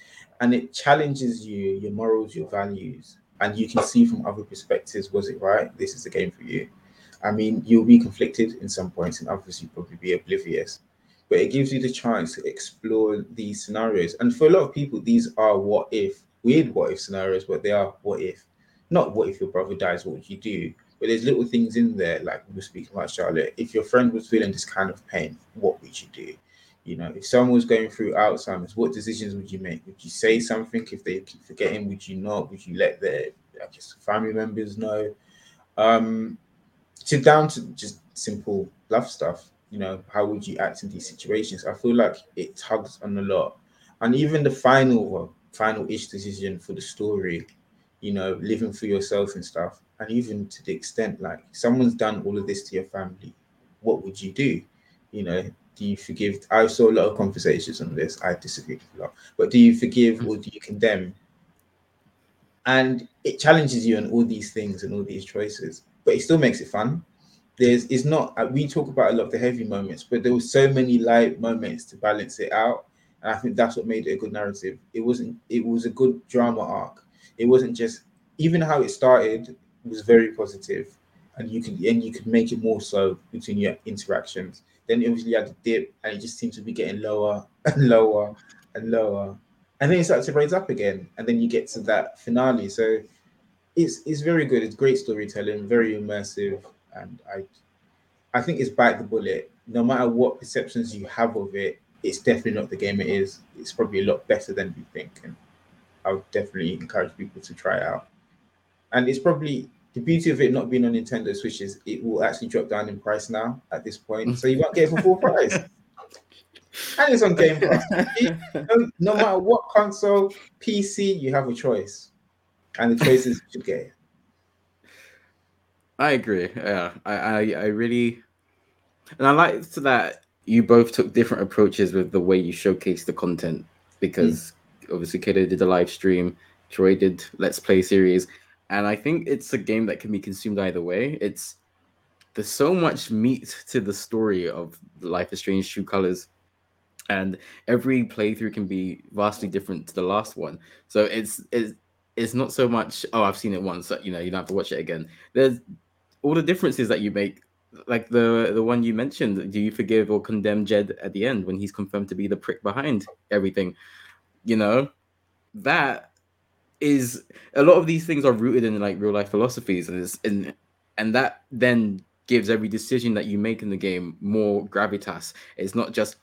and it challenges you, your morals, your values, and you can see from other perspectives, was it right? This is the game for you. I mean, you'll be conflicted in some points and obviously probably be oblivious, but it gives you the chance to explore these scenarios. And for a lot of people, these are what if, weird what if scenarios, but they are what if. Not what if your brother dies, what would you do? But there's little things in there, like we were speaking about, Charlotte. If your friend was feeling this kind of pain, what would you do? You know, if someone was going through Alzheimer's, what decisions would you make? Would you say something if they keep forgetting? Would you not? Would you let their I guess, family members know? Um, so down to just simple love stuff. You know, how would you act in these situations? I feel like it tugs on a lot. And even the final well, final-ish decision for the story, you know, living for yourself and stuff. And even to the extent, like, someone's done all of this to your family, what would you do? You know, do you forgive? I saw a lot of conversations on this. I disagreed with a lot. But do you forgive or do you condemn? And it challenges you on all these things and all these choices, but it still makes it fun. There's it's not we talk about a lot of the heavy moments, but there were so many light moments to balance it out, and I think that's what made it a good narrative. It wasn't it was a good drama arc. It wasn't just even how it started was very positive, and you could and you could make it more so between your interactions. Then obviously you had to dip, and it just seemed to be getting lower and lower and lower, and then it started to raise up again, and then you get to that finale. So it's it's very good. It's great storytelling, very immersive. And I I think it's bite the bullet. No matter what perceptions you have of it, it's definitely not the game it is. It's probably a lot better than you think. And I would definitely encourage people to try it out. And it's probably, the beauty of it not being on Nintendo Switch is it will actually drop down in price now at this point. So you won't get it for full price. And it's on Game Pass. No, no matter what console, P C, you have a choice. And the choice is you should get it. I agree. Yeah, I, I, I really, and I like that you both took different approaches with the way you showcase the content, because mm. obviously Kayla did a live stream, Troy did Let's Play series, and I think it's a game that can be consumed either way. It's there's so much meat to the story of Life is Strange: True Colors, and every playthrough can be vastly different to the last one. So it's it's it's not so much, oh, I've seen it once, you know, you don't have to watch it again. There's all the differences that you make, like the the one you mentioned. Do you forgive or condemn Jed at the end when he's confirmed to be the prick behind everything? You know, that is, a lot of these things are rooted in like real life philosophies, and it's, and and that then gives every decision that you make in the game more gravitas. It's not just,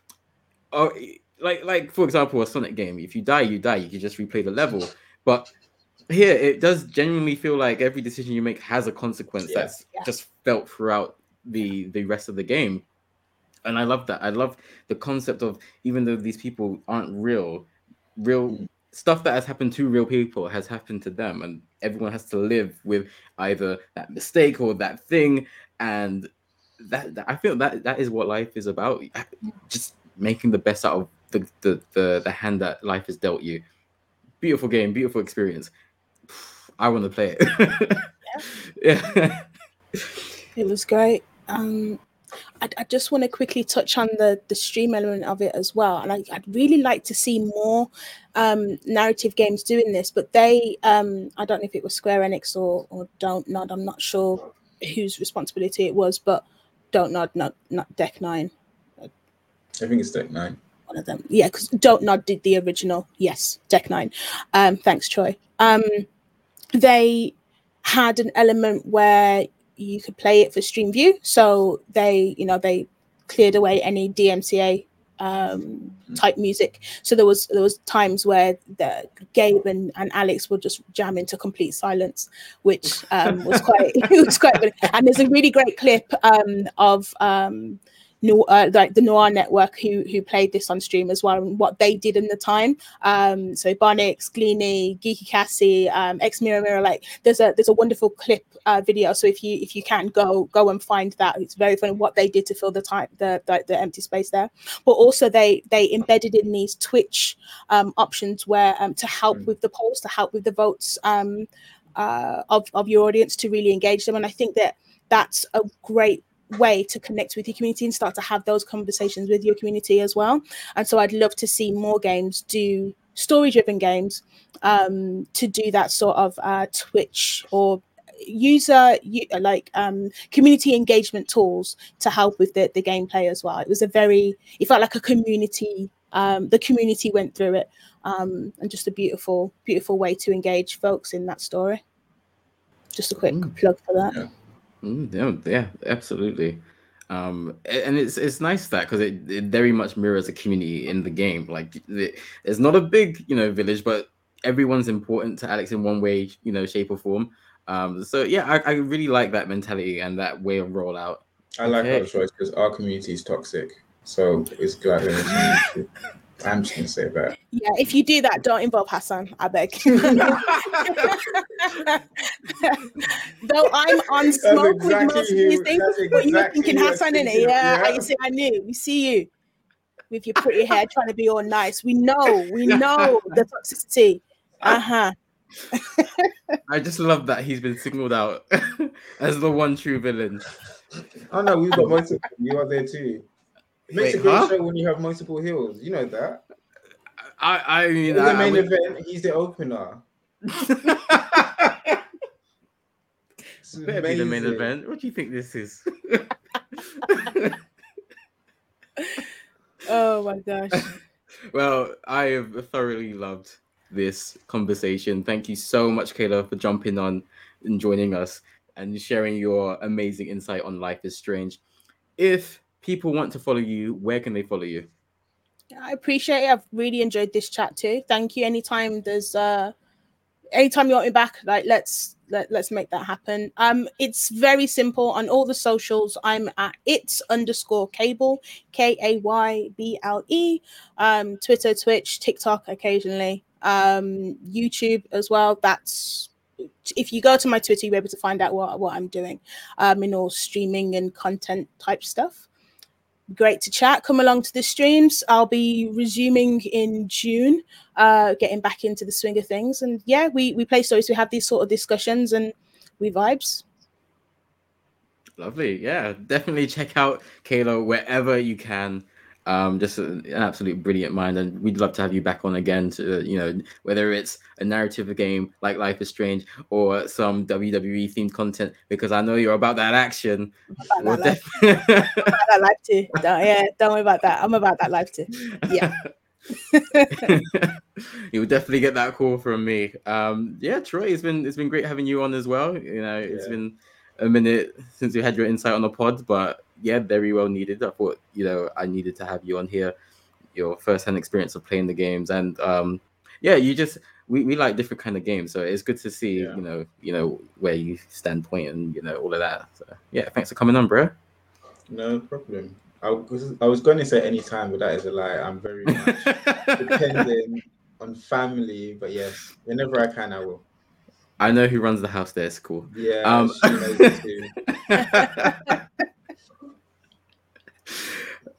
oh, like like for example, a Sonic game. If you die, you die. You can just replay the level. But here, it does genuinely feel like every decision you make has a consequence yeah. that's yeah. just felt throughout the the rest of the game. And I love that. I love the concept of, even though these people aren't real, real mm. stuff that has happened to real people has happened to them, and everyone has to live with either that mistake or that thing. And that, that I feel that that is what life is about. Just making the best out of the, the, the, the hand that life has dealt you. Beautiful game, beautiful experience. I want to play it. yeah. yeah. It was great. Um, I, I just want to quickly touch on the, the stream element of it as well. And I, I'd really like to see more um, narrative games doing this, but they, um, I don't know if it was Square Enix or, or Don't Nod, I'm not sure whose responsibility it was, but Don't Nod, not, not Deck Nine. I think it's Deck Nine. One of them. Yeah, because Don't Nod did the original. Yes, Deck Nine. Um, thanks, Troy. Um, they had an element where you could play it for stream view. So they, you know, they cleared away any D M C A um, type music. So there was there was times where the Gabe and, and Alex would just jam into complete silence, which um, was quite it was quite good. And there's a really great clip um, of um, no, uh, like the Noir Network who who played this on stream as well, and what they did in the time. Um, so Bonix, Gleeny, Geeky Cassie, um, Ex Mirror Mirror. Like there's a there's a wonderful clip uh, video. So if you if you can go go and find that, it's very funny what they did to fill the time the, the the empty space there. But also they they embedded in these Twitch um, options where um, to help mm. with the polls, to help with the votes um, uh, of of your audience, to really engage them. And I think that that's a great way to connect with your community and start to have those conversations with your community as well. And so I'd love to see more games do story-driven games um, to do that sort of uh, Twitch or user like um, community engagement tools to help with the, the gameplay as well. It was a very, it felt like a community, um, the community went through it um, and just a beautiful, beautiful way to engage folks in that story. Just a quick mm. plug for that. Yeah. Mm, yeah, absolutely. Um, and it's it's nice that, because it, it very much mirrors a community in the game. Like it, it's not a big, you know, village, but everyone's important to Alex in one way, you know, shape or form. Um, so yeah, I, I really like that mentality and that way of rollout. I like okay. our choice because our community is toxic. So it's glad that I'm just gonna say that. Yeah, if you do that, don't involve Hassan, I beg. Though I'm on smoke exactly with most of these things, exactly but you're thinking Hassan in it. Yeah, yeah. I see, I knew. We see you with your pretty hair trying to be all nice. We know, we know the toxicity. Uh huh. I just love that he's been singled out as the one true villain. Oh no, we've got most of you are there too. It makes Wait, a great huh? show when you have multiple heels. You know that. I, I mean, in the I, main I would... event, he's the opener. It's better be the main event. What do you think this is? Oh my gosh! Well, I have thoroughly loved this conversation. Thank you so much, Kayla, for jumping on and joining us and sharing your amazing insight on Life is Strange. If people want to follow you, where can they follow you? I appreciate it. I've really enjoyed this chat too. Thank you. Anytime there's uh anytime you want me back, like let's let, let's make that happen. Um it's very simple on all the socials. I'm at it's underscore Kayble, K A Y B L E. Um Twitter, Twitch, TikTok occasionally, um, YouTube as well. That's if you go to my Twitter, you'll be able to find out what, what I'm doing um in all streaming and content type stuff. Great to chat. Come along to the streams. I'll be resuming in June, uh, getting back into the swing of things. And yeah, we, we play stories. We have these sort of discussions and we vibes. Lovely. Yeah, definitely check out Kayla wherever you can. Um, just an absolute brilliant mind, and we'd love to have you back on again to, you know, whether it's a narrative game like Life is Strange or some W W E themed content, because I know you're about that action. I'm about that, we'll life. Def- I'm about that life too. Don't, yeah, don't worry about that. I'm about that life too. Yeah. You'll definitely get that call from me. Um, yeah, Troy, it's been it's been great having you on as well. You know, it's yeah. been a minute since we had your insight on the pod, but yeah, very well needed. I thought, you know, I needed to have you on here, your first-hand experience of playing the games. And um, yeah, you just, we, we like different kind of games. So it's good to see, yeah. you know, you know, where you stand point and, you know, all of that. So yeah, thanks for coming on, bro. No problem. I was, I was going to say any time, but that is a lie. I'm very much dependent on family. But yes, whenever I can, I will. I know who runs the house there. It's cool. Yeah, um, she knows it too.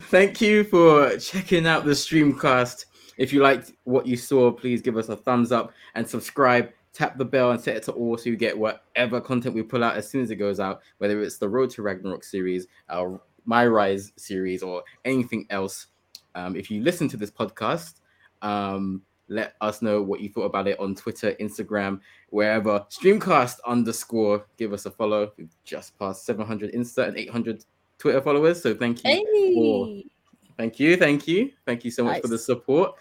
Thank you for checking out the Streamcast. If you liked what you saw, please give us a thumbs up and subscribe. Tap the bell and set it to all so you get whatever content we pull out as soon as it goes out, whether it's the Road to Ragnarok series, our My Rise series, or anything else. Um, if you listen to this podcast, um, let us know what you thought about it on Twitter, Instagram, wherever. Streamcast underscore. Give us a follow. We've just passed seven hundred Insta and eight hundred Twitter followers, so thank you. Hey. For, thank you, thank you, thank you so much nice. For the support.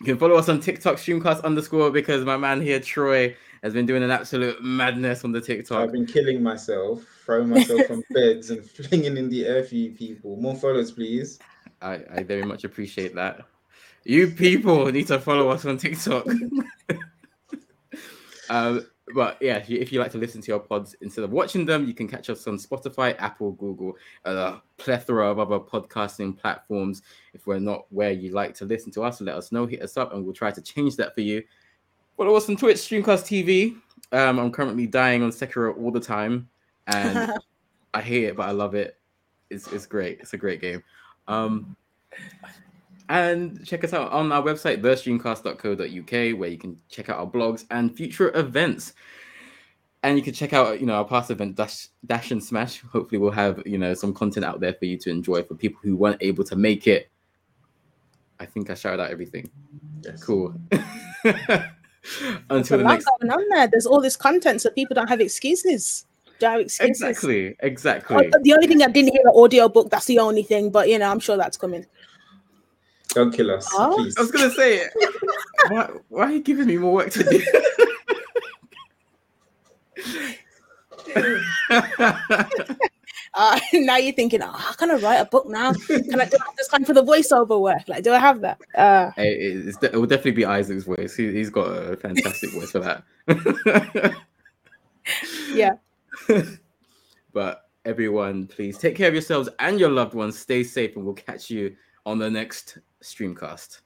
You can follow us on TikTok, Streamcast underscore, because my man here, Troy, has been doing an absolute madness on the TikTok. I've been killing myself, throwing myself from beds and flinging in the air for you people. More followers, please. I, I very much appreciate that. You people need to follow us on TikTok. um, But yeah, if you like to listen to your pods instead of watching them, you can catch us on Spotify, Apple, Google, a plethora of other podcasting platforms. If we're not where you like to listen to us, let us know, hit us up, and we'll try to change that for you. Follow us on Twitch, Streamcast T V. Um, I'm currently dying on Sekiro all the time, and I hate it, but I love it. It's it's great. It's a great game. Um, And check us out on our website, the streamcast dot co dot u k, where you can check out our blogs and future events. And you can check out, you know, our past event, Dash, Dash and Smash. Hopefully we'll have, you know, some content out there for you to enjoy for people who weren't able to make it. I think I shouted out everything. Yes. Cool. Until the next going on there. There's all this content, so people don't have excuses. Don't have excuses. Exactly, exactly. Oh, the only thing I didn't hear, the audiobook, that's the only thing. But, you know, I'm sure that's coming. Don't kill us, oh, please. I was going to say it. why, why are you giving me more work to do? uh, now you're thinking, oh, how can I write a book now? Can I do this time for the voiceover work? Like, do I have that? Uh, it, it's de- it will definitely be Isaac's voice. He, he's got a fantastic voice for that. Yeah. But everyone, please take care of yourselves and your loved ones. Stay safe, and we'll catch you on the next Streamcast.